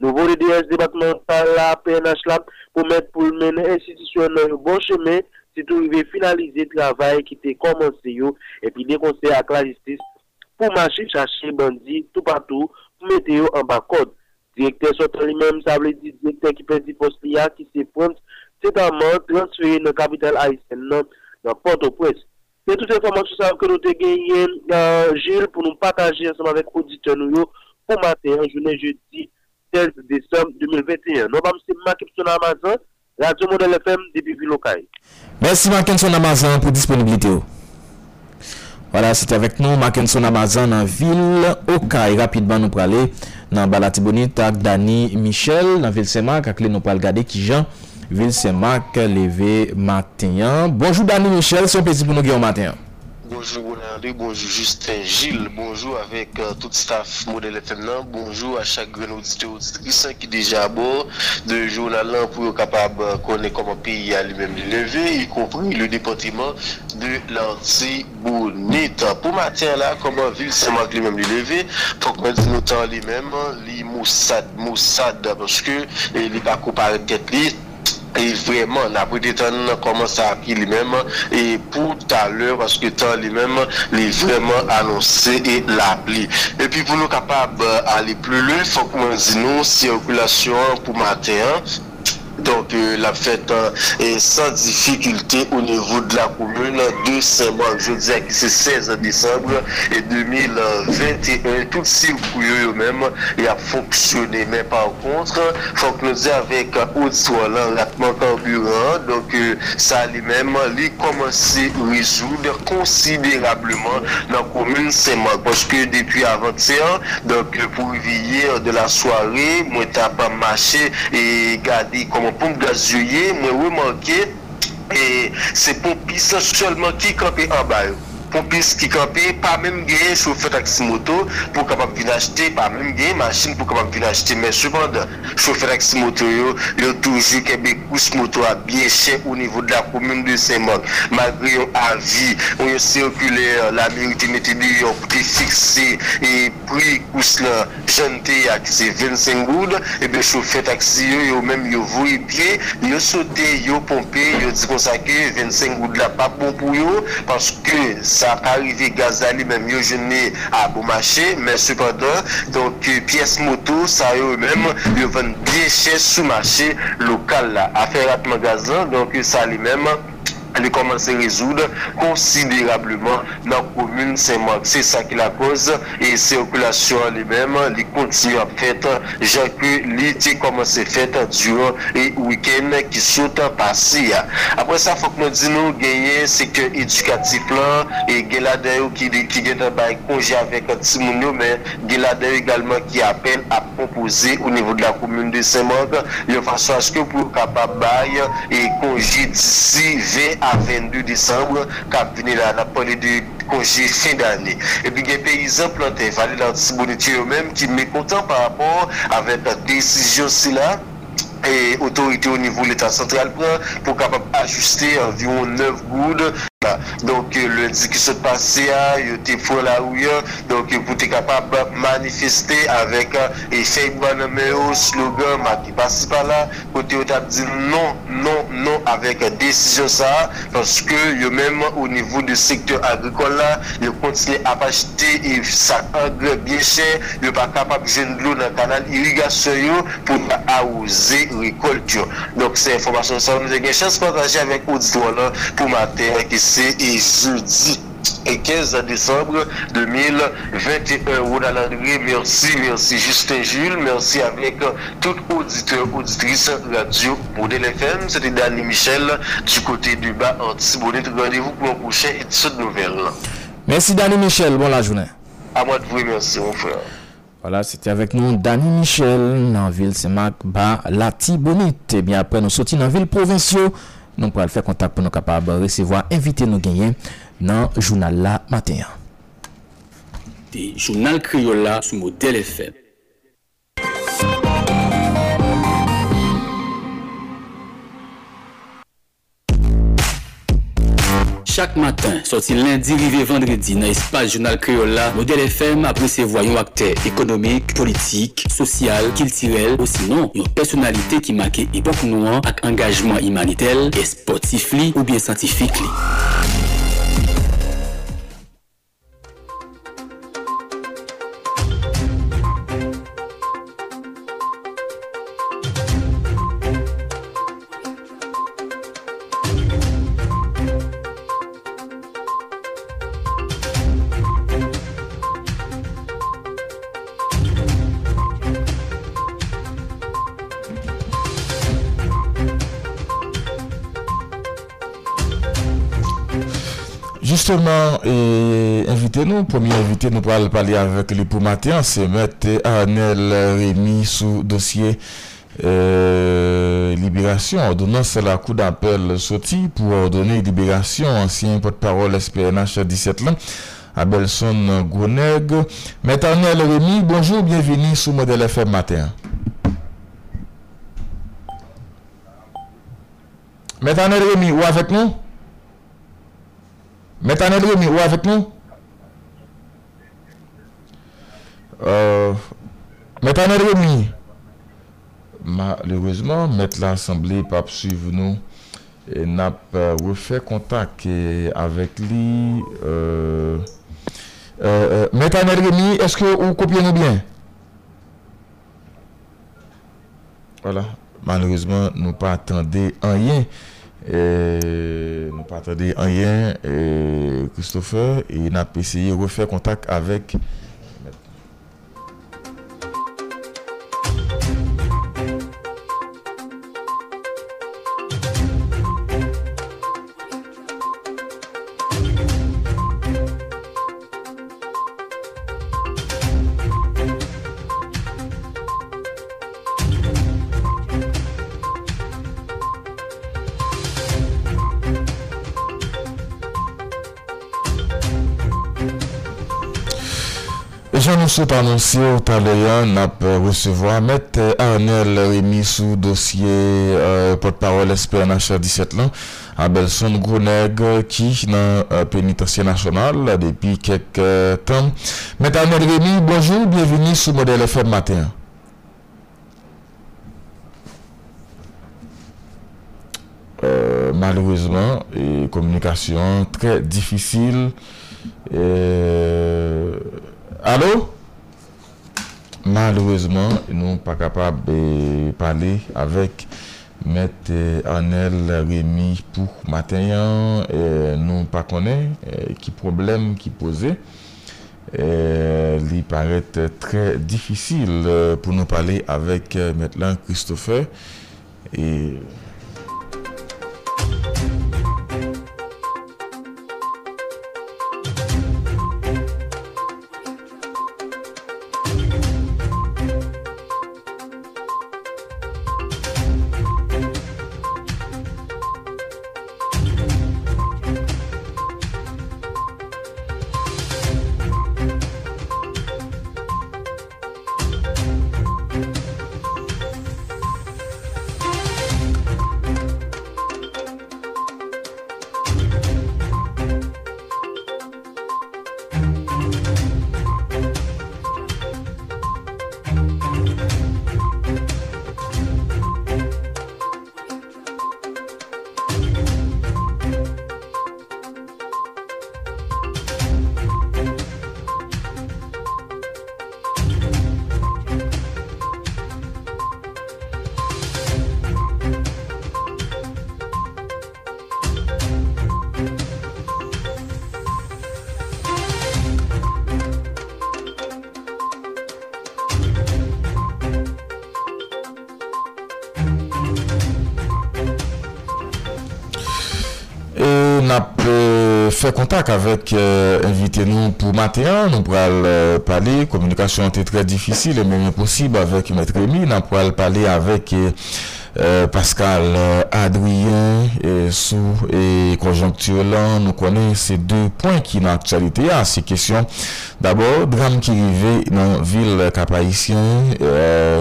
Nouveau DDS départemental la PNH là pour mettre pour mener l'institution dans le bon chemin, c'est tout finaliser le travail qui était commencé et puis des conseils à la justice pour marcher chercher bandits tout partout pour mettre en bas code. Directeur sortant lui-même, ça veut dire directeur qui perdit poste là, qui se prend, c'est un mot transféré dans la capitale haïtienne, dans Port-au-Prince. C'est toute information que nous avons gagné, Gilles, pour nous partager ensemble avec l'auditeur pour matin, journée jeudi 16 décembre 2021. Nous avons Mackenson Amazon, Radio Modèle FM, depuis Ville aux Cayes. Merci Mackenson Amazon pour la disponibilité. Voilà, c'était avec nous, Mackenson Amazon, en Ville aux Cayes. Rapidement, nous allons aller dans Balatibonite avec Dany Michel, dans Ville Saint-Marc, avec nous allons regarder qui Jean. Ville Saint-Marc, levé matin. Bonjour Dany Michel, c'est un plaisir pour nous guérir matin. Bonjour Bonandé, bonjour Justin Gilles, bonjour avec tout staff Modèle FM, bonjour à chaque auditeur auditrice qui déjà à bord de journal pour être capable de connaître comment le pays a lui-même levé, y compris le département de l'Antibonite. Pour matin là, comment Ville Saint-Marc lui-même levé, pour que nous temps lui-même, les Moussad, parce que il n'est pas comparé de tête. Et vraiment, la prétendance commence à appuyer lui-même et pour tout à l'heure, parce que temps lui-même, il est vraiment annoncé et l'appli. Et puis pour nous capables d'aller plus loin, il faut que nous disions circulation pour matin. Donc la fête est sans difficulté au niveau de la commune de Saint-Marc. Je dis que c'est 16 décembre 2021. Tout circuit eux-mêmes et a fonctionné. Mais par contre, il faut que nous disions avec auditoire l'enratement carburant. Donc ça lui-même, il commence à résoudre considérablement dans la commune Saint-Marc. Parce que depuis avant-hier, donc pour veiller de la soirée, moi t'as pas marché et garder comment pour me gazouiller, moi remarqué et c'est pour piste seulement qui campait en bas. Pour piste qui campait, pas même gagner chauffeur taxi moto pour capable venir acheter, pas même gagner machine pour capable venir acheter. Mais cependant, chauffeur taxi moto, il y a toujours quelques courses moto à bien cher au niveau de la commune de Saint-Marc. Malgré un avis, on circulaire, la vérité mettait dehors pour fixer et prix course là, janté à c'est 25 gouttes, et bien chauffeur taxi, yo même yo voyez bien, yo sauté, yo pompé, yo dit qu'on s'accueille 25 gouttes là pas bon pour yo parce que ça arrivé gaz à lui-même, yo jeûné à bon marché, mais cependant, donc pièces moto, ça eux-mêmes, ils vendent bien cher sous marché local là. Affaire à magasin, donc ça lui-même. Elle commence à résoudre considérablement dans la commune Saint-Marc. C'est ça qui la cause et circulation elle-même, elle continue à faire, Jacques, l'été commence à faire durant les week-ends qui sont passés. Après ça, il faut que nous disions gagner, c'est que éducatif là, et Géladeo qui est en congé avec Timounio, mais Géladeo également qui appelle à proposer au niveau de la commune de Saint-Marc, de façon à ce que pour capable et congé d'ici 20 à 22 décembre, cap venir là, la police de congé fin d'année. Et puis, les paysans plantés, il fallait l'Antibonite eux-mêmes qui mécontent par rapport avec la décision là. Et autorité au niveau de l'État central pour capable ajuster environ 9 gouttes. Donc lundi qui se passait, il était pour la rue, donc pour être capable de manifester avec effet bonhomme, slogan, marqué passe par là, côté on a dit non, non, non avec décision ça, parce que yo même au niveau du secteur agricole là, il continue à acheter et ça engrais bien cher, il n'est pas capable de jeter de l'eau dans le canal irrigation pour arroser récolte. Donc ces informations ça nous a une chance de partager avec l'auditoire pour matin qui c'est jeudi et 15 décembre 2021. Ronald André, merci Justin Jules, merci avec tout auditeur, auditrice radio Modèle FM. C'était Dany Michel du côté du bas Antibonite. Rendez-vous pour un prochain épisode nouvelle. Merci Dany Michel, bonne la journée. À moi de vous remercier, mon frère. Voilà, c'était avec nous Dany Michel dans ville Saint-Marc, bas Latibonite. Et bien après, nous sortons dans ville provinciale. Nous pourrons faire contact pour nous capables de recevoir, inviter nos gagnants dans le journal là matin. Des journal créole là sous Modèle FM. Chaque matin, sorti lundi, rivé vendredi, dans l'espace journal Criolla, Modèle FM a recevoir un acteur économique, politique, social, culturel, ou sinon, une personnalité qui marque époque noire avec engagement humanitaire, et sportif ou bien scientifique. Justement, invitez-nous, premier invité, nous allons parler avec lui pour matin, c'est M. Arnel Remy sous dossier Libération. Ordonnance à la Cour d'appel sortie pour ordonner Libération, ancien porte-parole SPNH 17 ans, Abelson Goneg. M. Arnel Remy, bonjour, bienvenue sous Modèle FM matin. M. Arnel Remy, où avec nous? M. Arnel Remy, ou avec nous? M. Arnel Remy. Malheureusement, M. l'Assemblée pas suivre nous et n'a pas refait contact avec lui. M. Arnel Remy, est-ce que vous copiez nous bien? Voilà. Malheureusement, nous pas attendez rien. Et nous partons en rien et Christopher et n'a pas essayé de refaire contact avec Nous annoncé tout à l'heure, n'a pas recevoir M. Arnel Remy sous dossier porte-parole SPNH 17 ans, Abelson Goneg qui dans pénitentiaire national depuis quelques temps. M. Arnel Remy, bonjour, bienvenue sous Modèle FM matin. Malheureusement, et communication très difficile. Allô? Malheureusement, nous ne sommes pas capables de parler avec M. Arnel Remy pour matin. Nous ne connaissons pas qui problème qui posait. Il paraît très difficile pour nous parler avec maintenant Christopher. Et fait contact avec invité nous pour matin. Nous pourrons parler. Communication était très difficile et même impossible avec Maître Rémi. Nous pourrons parler avec Pascal Adrien et sous et conjoncture là, nous connaissons ces deux points qui dans l'actualité à ces questions. D'abord, drame qui arrivait dans la ville Cap-Haïtien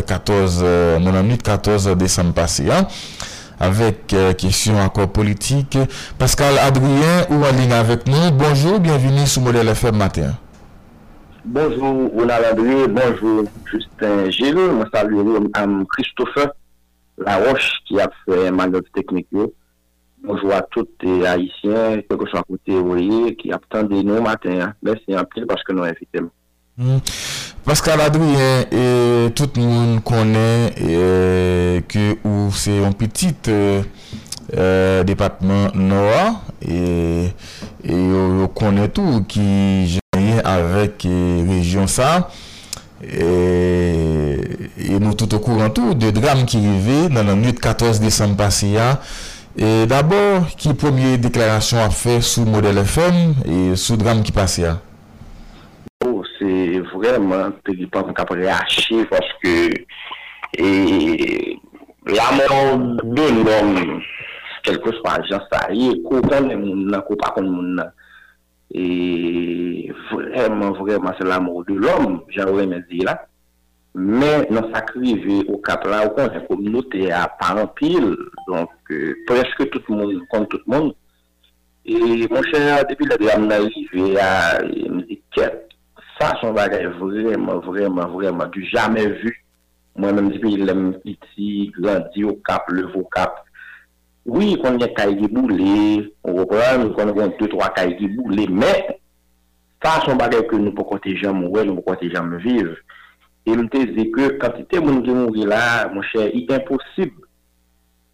14 décembre passé. Hein, avec question accord politique. Pascal Adrien ou en ligne avec nous. Bonjour, bienvenue sur Modèle FM matin. Bonjour, Ronald André, bonjour, Justin Géleux. Moi, salut, Christopher Laroche qui a fait manœuvre technique. Bonjour à tous les Haïtiens, quel que soit côté voyez, qui attendent nous matin. Merci en pile parce que nous invitons. Pascal Adrien, et tout le monde connaît que c'est un petit département noir et on connaît tout qui gère avec région ça. Et nous tout au courant tout de drame qui arrivait dans la nuit 14 décembre passé. Et d'abord, qui première déclaration a fait sous Modèle FM et sous drame qui passait? C'est vraiment pas capable de lâcher parce que la mort de l'homme, quelque soit agent, ça y est, content de monde, pas contre monde. Et vraiment, vraiment, c'est la mort de l'homme, j'aurais aimé dire là. Mais dans sa crise au Cap là, au la communauté a pas en pile, donc presque tout le monde contre tout le monde. Et mon cher, depuis la dernière arrivée à me dit ça, son bagage vraiment, vraiment, vraiment du jamais vu. Moi-même, depuis l'aime petit, grandi au Cap, le au Cap. Oui, qu'on y a caille boulé, on reprend, qu'on a 2-3 caille boulé, mais ça, son bagage que nous pouvons jamais mourir, nous pouvons jamais vivre. Et nous disons que quand il était mourir là, mon cher, il est impossible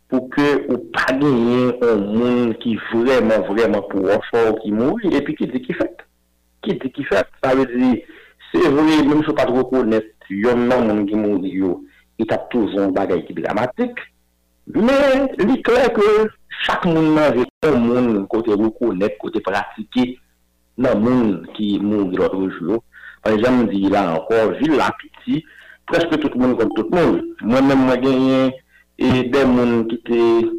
pour que ou pas gagner un monde qui vraiment, vraiment pour un fort qui mourit, et puis qui dit qu'il fait. Qui dit qu'il fait, ça veut dire, c'est vrai, même si on ne peut pas reconnaître, il y a un homme qui mourit, il y a toujours un bagage qui est dramatique. Mais il est clair que chaque monde a un monde côté reconnaître, côté pratiquer, dans le monde qui mourit l'autre jour. Par exemple, il a encore ville la petite, presque tout le monde comme tout le monde. Moi-même, moi, j'ai gagné des gens qui étaient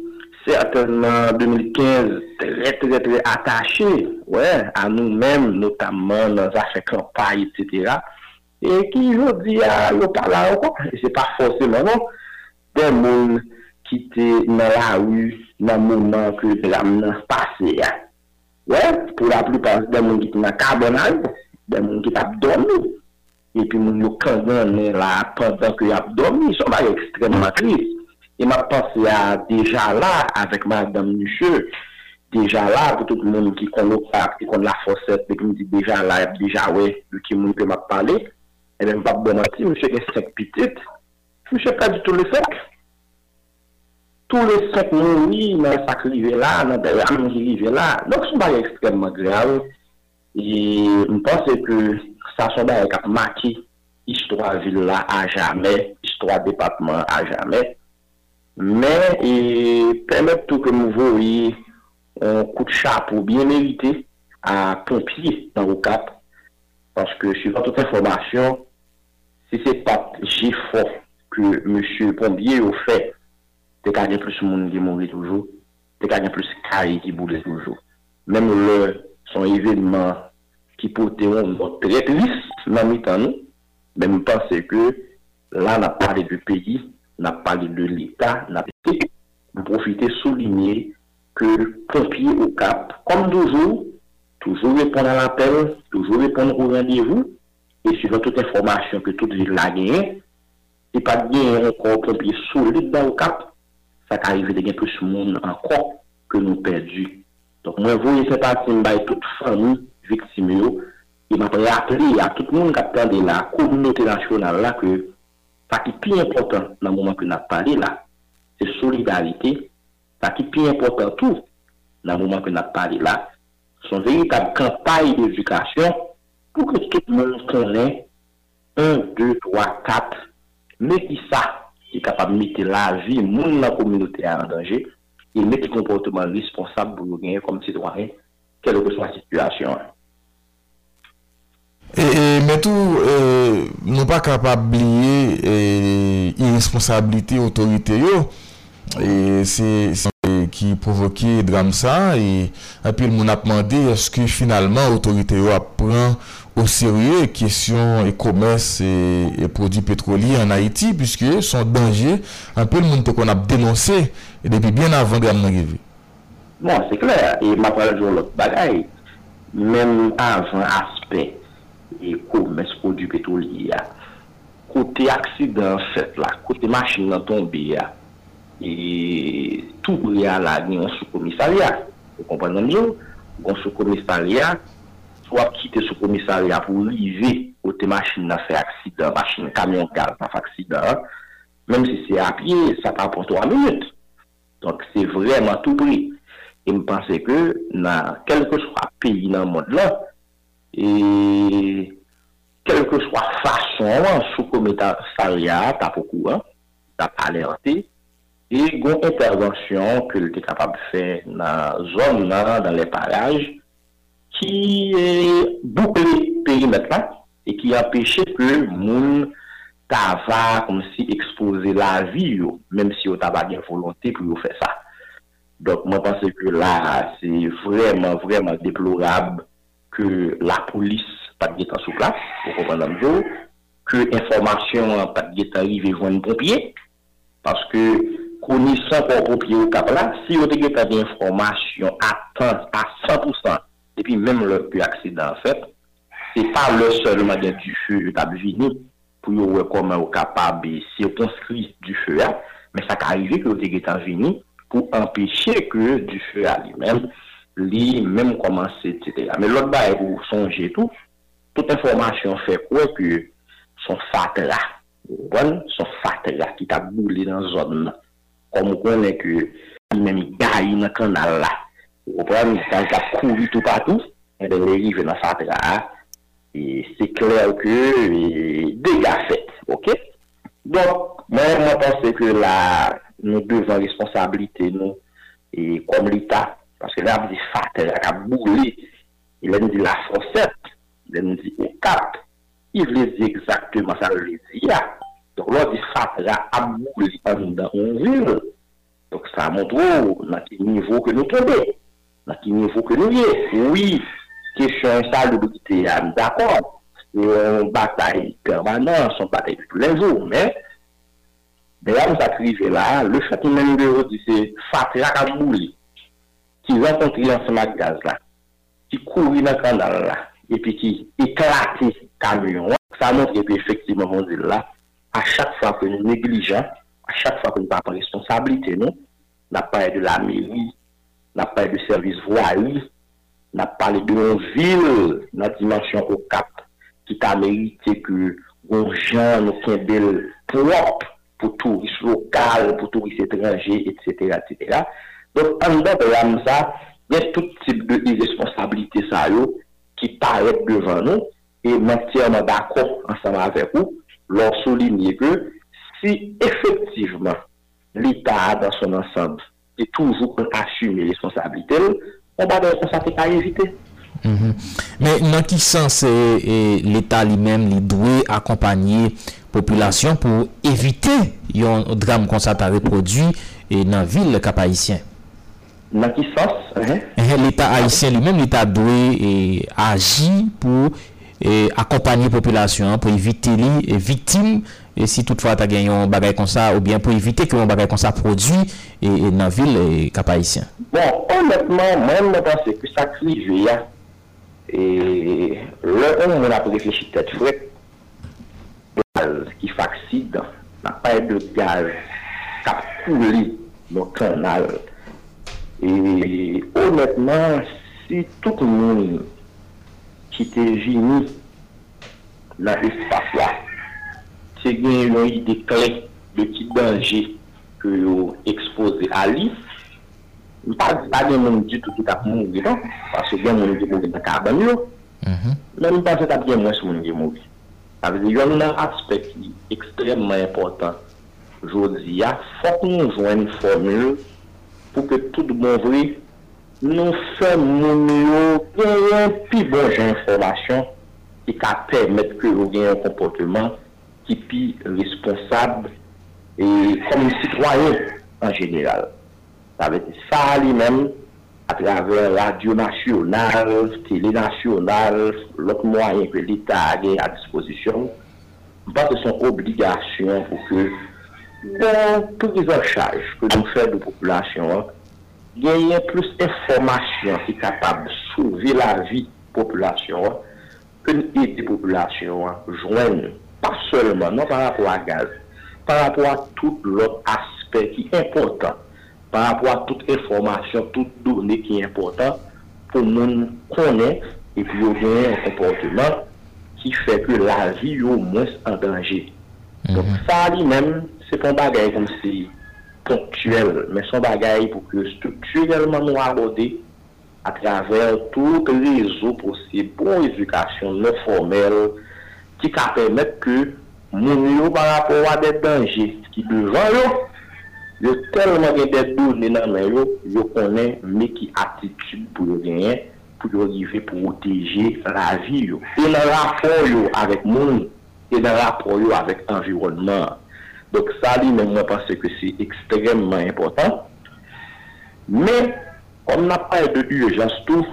certainement en 2015 très attachés à nous-mêmes, notamment dans les affaires campagne, etc. Et qui aujourd'hui ne parlent pas là encore. Ce n'est pas forcément non. Des gens qui étaient dans la rue, dans le moment que les gens passaient. Ouais, pour la plupart des gens qui étaient dans la carbonade. Des gens qui dormi et puis nous condamnons là pendant qu'ils dormi, ils sont extrêmement tristes. Et ma pensée à déjà là avec Madame Michel, déjà là pour tout le monde qui connaît la force, qui me dit déjà là, déjà ouais, qui me peut m'a parler, et bien pas bon menti, monsieur est 5 petites, monsieur pas du tout le 5. Tous les 5 mourir dans sa rivière là, dans la rivière là, donc c'est extrêmement grave. Et je pense que ça sont des qui marqué l'histoire ville là à jamais, l'histoire département à jamais. Mais il permet tout que nous voyons un coup de chapeau bien mérité à pompiers dans le Cap. Parce que suivant toute information, si ce n'est pas fort que M. Pompier a fait, c'est qu'il y a plus de monde qui mourit toujours, c'est qu'il y a plus de cailles qui boulent toujours. Même le son événement qui portait un mot très triste dans le temps, mais je pense que là, on a parlé du pays, on a parlé de l'État, on a profité de souligner que le pompier au Cap, comme toujours, toujours répondre à l'appel, toujours répondre au rendez-vous, et suivant toute information que toute ville a gagnée, et pas gagner encore pompier solide dans le Cap, ça arrive de gagner plus de monde encore que nous perdus. Donc, moi, vous voyez, c'est parti, je toute famille victime, et m'a rappelé à tout le monde qui attendait la communauté nationale là que ce qui est plus important dans le moment que nous avons parlé là, c'est solidarité. Ce qui est plus important tout dans le moment que nous avons parlé là, c'est une véritable campagne d'éducation pour que tout le monde connaisse 1, 2, 3, 4, mais qui ça est capable de mettre la vie de la communauté en danger. Il met des comportements responsables pour gagner comme citoyen quelle que soit la situation. Mais tout, nous pas capable d'oublier l'irresponsabilité autorité. C'est qui provoquait drame ça et puis le monde a demandé est-ce que finalement l'autorité prend au sérieux question et commerce et produits pétroliers en Haïti puisque son danger un peu le monde qu'on a dénoncé et depuis bien avant drame d'arriver. Bon, c'est clair et m'a parlé de l'autre bagaille même avant aspect et commerce produits pétroliers côté accident fait là côté machine tombée et tout brûlé à la nuit en sous-commissariat. Vous comprenez nous? En sous-commissariat, soit quitter sous-commissariat pour arriver où tes machines fait accident, machine camion gaz n'a fait accident, même si c'est à pied, ça prend pour 3 minutes. Donc c'est vraiment tout brûlé. Et je pense que dans quel que soit pays dans le monde là, et quelle que soit façon sous-commissariat, t'as beaucoup, hein, t'as alerté. Et il y a une intervention que l'on est capable de faire dans la zone, dans les parages, qui boucle le périmètre et qui empêche que le monde va comme si exposer la vie, même si on n'a pas de volonté pour faire ça. Donc, moi, je pense que là, c'est vraiment, vraiment déplorable que la police n'a pas de temps sous place, que l'information n'a pas de temps arrivée vers les pompiers, parce que connaissant qu'on copie au cap là, si vous avez des informations à 100%, et puis même le plus accident fait, c'est pas le seulement du feu de venir pour voir comment vous êtes capable de circonscrire du feu, mais ça arrive que vous avez venu pour empêcher que du feu à lui-même, commence, etc. Mais l'autre bas, vous songez tout, toute information fait quoi que son fatras, son fatras qui t'a boulé dans la zone. Comme on connaît que même gagne dans le canal là, on a couru tout partout, et bien les rives dans ça là, et c'est clair que dégâts faits, ok? Donc, moi je pense que là, nous devons responsabilité nous, et comme l'État, parce que là, on dit fatel, on a boulé, il a dit la fourchette, il a dit au cap, il veut dire exactement ça, il dit là. Donc, l'on dit FATRA a boulé dans une ville. Donc, ça montre dans quel niveau que nous tombons, dans quel niveau que nous sommes. Oui, question insalubrité, d'accord. C'est une bataille permanente, une bataille de tous les jours. Mais là, nous arrivons là, le fait même de vous dire c'est FATRA a boulé, qui rencontre ensemble gaz là, qui couru dans le canal là, et puis qui éclate le camion. Ça montre qu'effectivement, on dit là, à chaque fois que nous négligeons, à chaque fois que nous n'avons pas de responsabilité, nous n'avons pas de la mairie, nous n'avons pas de service voirie, nous n'avons pas de ville, dans la dimension au cap, qui a mérité que nos gens nous soient belles propres pour touristes locaux, pour touristes étrangers, etc. etc. Donc, en dehors de ça, il y a tout type d'irresponsabilité qui paraît devant nous et entièrement d'accord ensemble avec vous. Leur souligner que si effectivement l'État dans son ensemble est toujours assumé les responsabilités, on va pas éviter. Mais dans quel sens l'État lui-même lui doit accompagner la population pour éviter un drame comme ça reproduit dans la ville de Cap-Haïtien? Dans quel sens l'État haïtien lui-même, l'État doit agir pour et accompagner la population pour éviter les victimes et si toutefois tu as gagné un bagage comme ça ou bien pour éviter que un bagage comme ça produit et dans la ville et Cap-Haïtien. Bon, honnêtement, moi je pense que ça crise là et le on a réfléchi tête frais qui fait accident n'a pas de gaz qui a coulé dans le canal et honnêtement si tout le monde qui était génie dans l'espace là, c'est bien une idée clé de qui danger que vous exposez à l'île. Je ne parle pas de monde du tout qui t'a mouru, parce que bien mon qui mouru dans le carbone. Mais je pense que c'est bien moins ce monde qui mouru. Ça veut dire qu'il y a un aspect qui est extrêmement important. Aujourd'hui, il faut qu'on joigne une formule pour que tout le monde nous sommes nous avons plus bonne information qui permettent que vous ayez un comportement qui est plus responsable et comme citoyen en général. Ça veut dire ça lui-même, à travers radio nationale, télé nationale, l'autre moyen que l'État a à disposition, parce que son obligation pour que la prise en charge que nous faisons de la population, il y a plus d'informations qui sont capables de sauver la vie de la population, que l'aide de la population joigne, pas seulement non par rapport à gaz, par rapport à tout l'autre aspect qui est important, par rapport à toute information, toute donnée qui est importante, pour nous connaître et puis avoir un comportement qui fait que la vie est au moins en danger. Donc ça lui-même, c'est pas un bagage comme si ponctuel, mais son bagage pour que structurellement nous aborder à travers tout réseau possible pour l'éducation non formelle qui permet que nous, par rapport à des dangers qui devant nous, tellement des données dans nous, connaît, mais qui attitude pour gagner, pour arriver pour protéger la vie. Yo. Et dans le rapport avec le monde, et dans le rapport avec l'environnement. Donc ça, lui-même, je pense que c'est extrêmement important. Mais, comme on n'a pas de urgence tout,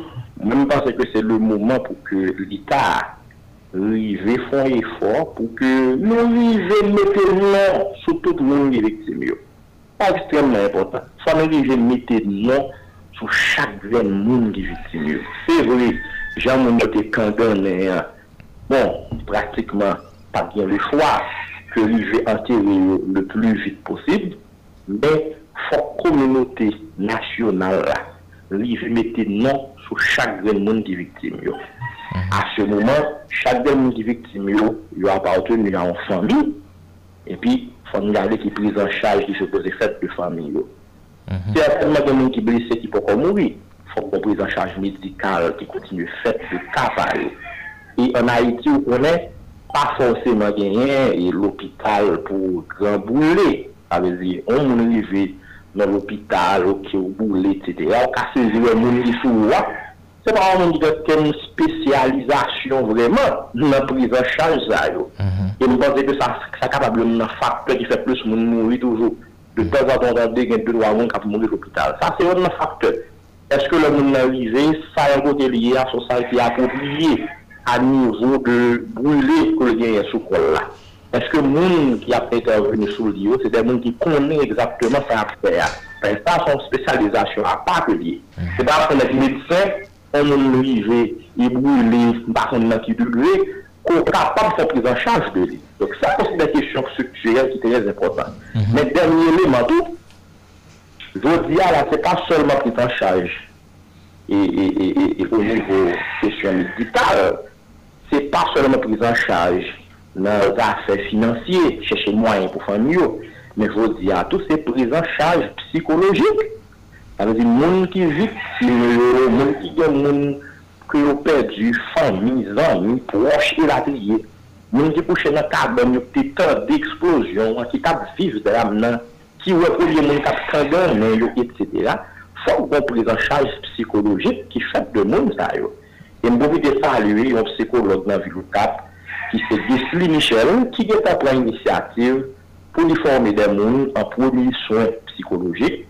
je pense que c'est le moment pour que l'État arrive à faire effort pour que nous arrivions à mettre non sur tout le monde qui est victime. C'est extrêmement important. Il faut arriver à mettre non sur chaque monde qui est victime. C'est vrai, j'ai condamné, bon, pratiquement, pas bien le choix. Que l'IV enterrer le plus vite possible, mais faut communauté nationale l'IV mettait non sur chaque monde qui est victime. À ce moment, chaque monde qui est victime, il appartient à une famille, et puis il faut regarder qui est prise en charge, qui se pose fait de famille. Il y a tellement de monde qui est blessé qui peut pas mourir, il faut qu'on prise en charge médicale qui continue fait de travail. Et en Haïti, on est pas forcément gagné l'hôpital pour grand brûler. Ça veut dire, on arrive dans l'hôpital, qui est brûlé, etc. On casse les gens qui sont là. Ce n'est pas une spécialisation vraiment dans la prise en charge. Et je pense que ça est capable de faire un facteur qui fait plus de mourir toujours. De temps en temps, on a deux ou trois gens qui mourir à l'hôpital. Ça, c'est un facteur. Est-ce que le monde arrive, ça a un côté lié à la société appropriée à niveau de brûler que le gain est sous col là. Parce que les gens qui ont intervenu sous le lieu, c'est des gens qui connaissent exactement ce qu'on a fait. Ça, c'est une spécialisation à part que lié. C'est pas parce qu'on est médecin, on est arrivé, il brûle, on a qui brûler, qu'on est capable de faire prise en charge de lui. Donc ça, c'est des questions structurelles qui sont très importantes. Mais dernier élément, tout, je dis, là, c'est pas seulement prise en charge et au niveau question médicale. Ce n'est pas seulement prise en charge dans les affaires financières, chercher moyen pour faire mieux, mais je vous dis à tous, c'est prise en charge psychologique. Ça veut dire, les gens qui vivent, les gens qui ont perdu, famille, amis, proches, et la trier, les gens qui couchent dans le carbone, qui ont des temps d'explosion, qui vivent dans l'âme, qui ont des gens qui ont des gens, etc. Faut une prise en charge psychologique qui fait de monde ça. Et je profite de saluer un psychologue dans la ville de Cap, qui c'est Dany Michel, qui a pris l'initiative pour former des gens en premier soin psychologique,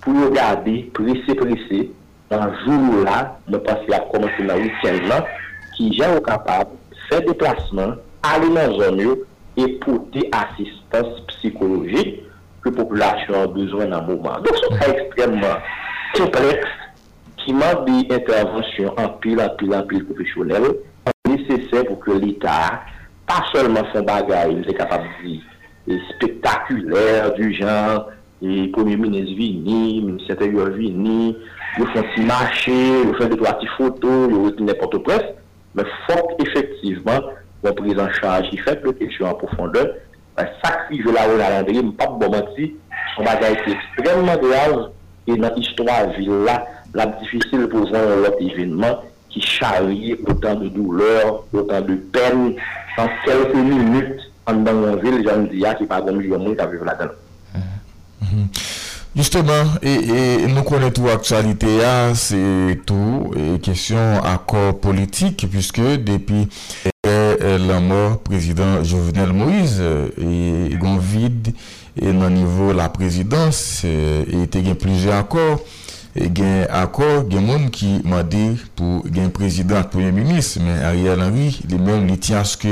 pour regarder, presser, dans le jour-là, je pense qu'il a commencé dans le week-end, qui sont capables de faire des déplacements, aller dans la zone et porter assistance psychologique que la population a besoin dans le moment. Donc, c'est extrêmement complexe. Qui m'a dit intervention en pile professionnelle, nécessaire pour que l'État, pas seulement son bagage, il est capable de dire spectaculaire du genre, les premiers ministres vini, ministres intérieurs vini, ils font des marchés, ils font des droits de photos, ils font n'importe quoi, mais il faut effectivement la prise en charge qui fait le question en profondeur. Ça qui veut la relancer, pas bon menti, son bagage est extrêmement grave et dans l'histoire ville-là, la difficile pour un autre événement qui charrie autant de douleur, autant de peine, en quelques minutes, en dans une ville, j'en dis, qui n'est pas un million de monde à vivre là-dedans. Justement, et nous connaissons tout l'actualité, c'est tout question accord politique, puisque depuis la mort président Jovenel Moïse, et gon vide et dans niveau la présidence, il y a plusieurs accords. Et gen accord, gen moun qui m'a dit pour gen président, premier ministre, mais Ariel Henry, lui-même, il tient à ce que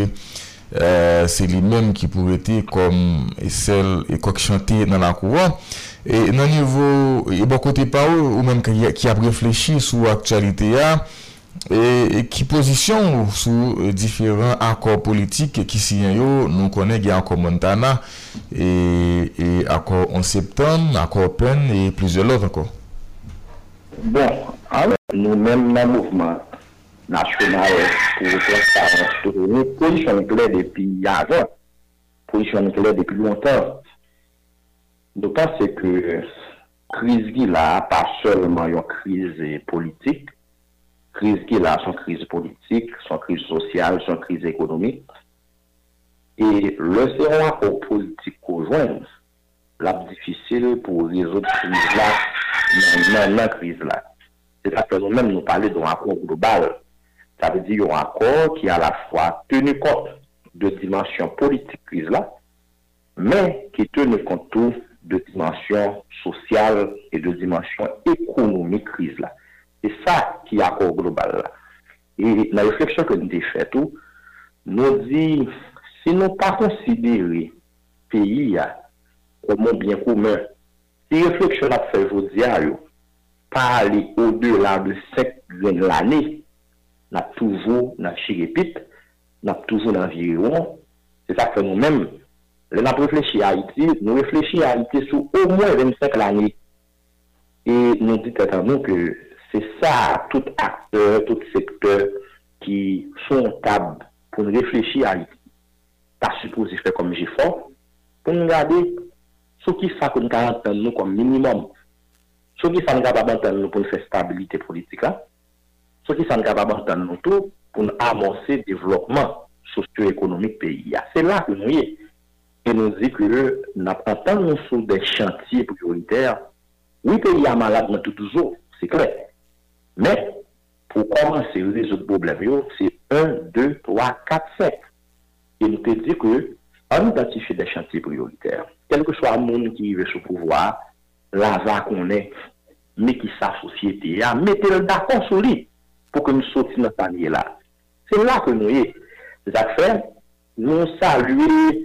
c'est lui-même qui pourrait être comme celle et quoi qui chantait dans la cour. Et dans le niveau, il y a beaucoup de paroles, ou même qui a réfléchi sur l'actualité, et qui positionne sur différents accords politiques qui signent, nous connaissons l'accord Montana, et accord 11 septembre, accord Penn, et plusieurs autres encore. Bon, alors, nous-mêmes, dans le mouvement national pour la transparence, nous positionnons clair depuis avant, positionnons clair depuis longtemps. Nous pensons que la crise qui est là, pas seulement une crise politique, la crise qui est là, c'est une crise politique, c'est une crise sociale, c'est une crise économique. Et le serment politique qu'on joint, c'est difficile pour résoudre cette crise-là. Dans la crise là. C'est parce que nous-mêmes nous parlons d'un accord global. Ça veut dire un accord qui a à la fois tenu compte de dimension politique crise là, mais qui tenu compte tout de dimension sociale et de dimension économique crise là. C'est ça qui est accord global là. Et la réflexion que nous avons fait tout, nous dit si nous pas considérer pays comme un bien commun. Si réflexion a fait aujourd'hui, pas aller au-delà de 5 graines l'année, n'a toujours dans chirépite, n'a toujours dans environ. C'est ça que nous-mêmes, on a réfléchi à Haïti, nous réfléchissons à Haïti sur au moins 25 l'année. Et nous disons que c'est ça, tout acteur, tout secteur qui sont tables pour réfléchir à Haïti. Pas supposé faire comme j'ai fait, pour nous regarder. Ce qui fait que nous avons entendu nous comme minimum, ce qui fait que nous avons entendu nous pour faire stabilité politique, ce qui fait que nous avons entendu nous tout pour amorcer le développement socio-économique du pays. C'est là que nous sommes. Et nous disons que nous avons sur des chantiers prioritaires. Oui, le pays est malade dans tout le monde, c'est clair. Mais pour commencer à résoudre le problème, c'est 1, 2, 3, 4, 5. Et nous disons que on identifie des chantiers prioritaires. Quel que soit le monde qui veut sous pouvoir, la va qu'on est, mais qui sa société a, mettez-le d'accord sur lui pour que nous sortions notre panier là. C'est là que nous y sommes. Nous saluons,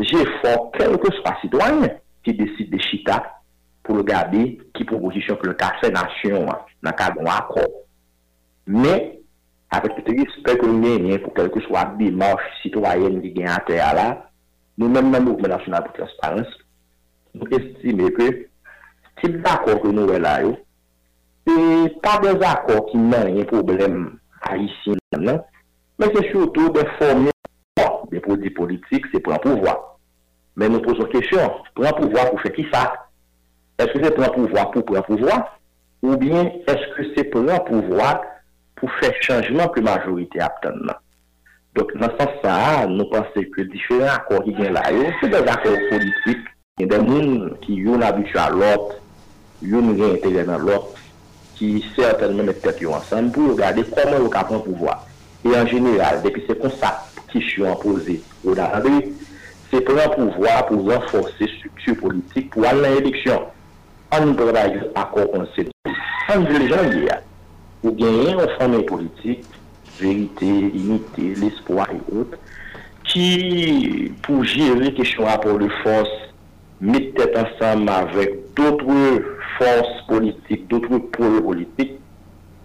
j'ai fort, quel que soit le citoyen qui décide de chita pour regarder qui proposition que le café nation dans le cadre d'un accord. Mais, avec le respect que nous avons pour quel que soit la démarche citoyenne qui vient à terre là, nous-mêmes, dans le Mouvement National pour la Transparence, nous estimons que le type d'accord que nous avons là, ce n'est pas des accords qui n'ont un problème haïtien, mais c'est surtout des formes des produits politiques, c'est prendre pouvoir. Mais nous posons la question, prendre pouvoir pour faire qui ça? Est-ce que c'est prendre pouvoir pour prendre pouvoir? Ou bien est-ce que c'est prendre pouvoir pour faire changement que la majorité attend? Donc, dans ce sens-là, nous pensons que différents accords qui viennent là, c'est des accords politiques, il y a des gens qui ont habitué à l'autre, qui ont intérêt dans l'autre, qui certainement mettent tête ensemble pour regarder comment ils prennent le pouvoir. Et en général, depuis c'est comme ça qu'ils sont imposés au Dandé, c'est prendre le pouvoir pour renforcer les structures politiques pour aller à l'élection. On travaille avec l'accord qu'on sait. On veut les gens dire, pour gagner une forme politique, vérité, unité, l'espoir et autres, qui, pour gérer les questions rapport de force, mettent tête ensemble avec d'autres forces politiques, d'autres pôles politiques,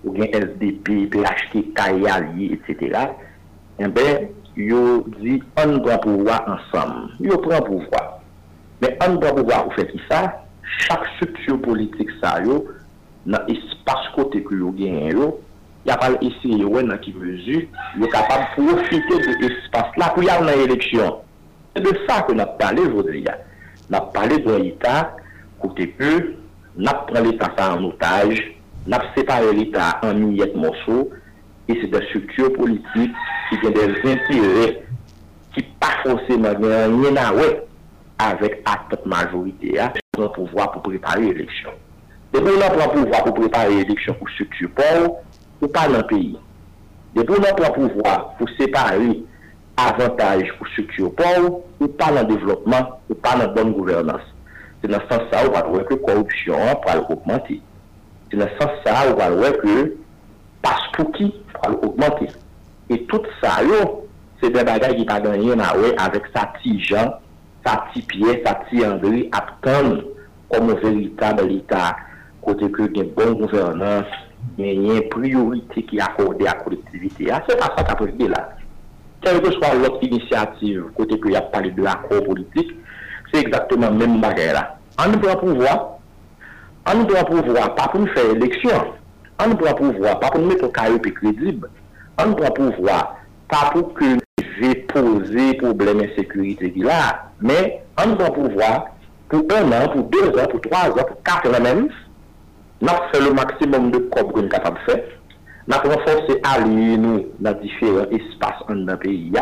ou bien SDP, PHT, Kayali, etc. Eh bien, ils disent on doit pouvoir ensemble. Ils prennent pouvoir. Mais on doit pouvoir faire ça. Chaque structure politique, ça, dans l'espace côté que vous gagnez, il n'y a pas ici, dans qui mesure, il est capable de profiter de l'espace-là pour y avoir une élection. C'est de ça que nous avons parlé aujourd'hui. Nous avons parlé de l'État, côté peu, nous avons pris l'État en otage, nous avons séparé l'État en milliers de morceaux, et c'est des structures politiques qui ont des intérêts qui ne sont pas forcément rien à voir avec la majorité. prend pouvoir pour préparer l'élection. Depuis qu'on prend pouvoir pour préparer l'élection pour structure pauvre, ou pas dans le pays. Depuis qu'on prend pouvoir pour séparer avantages pour structure pauvre, ou pas dans le développement, ou pas dans la bonne gouvernance. C'est dans ce sens-là où on va voir que la corruption va augmenter. C'est dans ce sens-là où on va voir que passe pour qui va augmenter. Et tout ça, c'est des bagages qui ne gagnent rien avec sa petite Jean, sa petite Pierre, sa petite André, à prendre comme un véritable État, côté que une bonne gouvernance, une priorité qui est accordée à la collectivité. C'est pas ça qu'a priorité là. Quelle que soit l'autre initiative, côté que il y a parlé de l'accord politique, c'est exactement le même bagage là. On nous doit pouvoir, pas pour nous faire élection, on nous doit pouvoir, pas pour nous mettre au KOP crédible, on nous doit pouvoir, pas pour que j'ai posé problème de sécurité là, mais on doit pouvoir pour 1 an, pour 2 ans, pour 3 ans, pour 4 ans même, nous faisons le maximum de cob que nous sommes capables de faire, nous renforçons alliés nous dans différents espaces dans le pays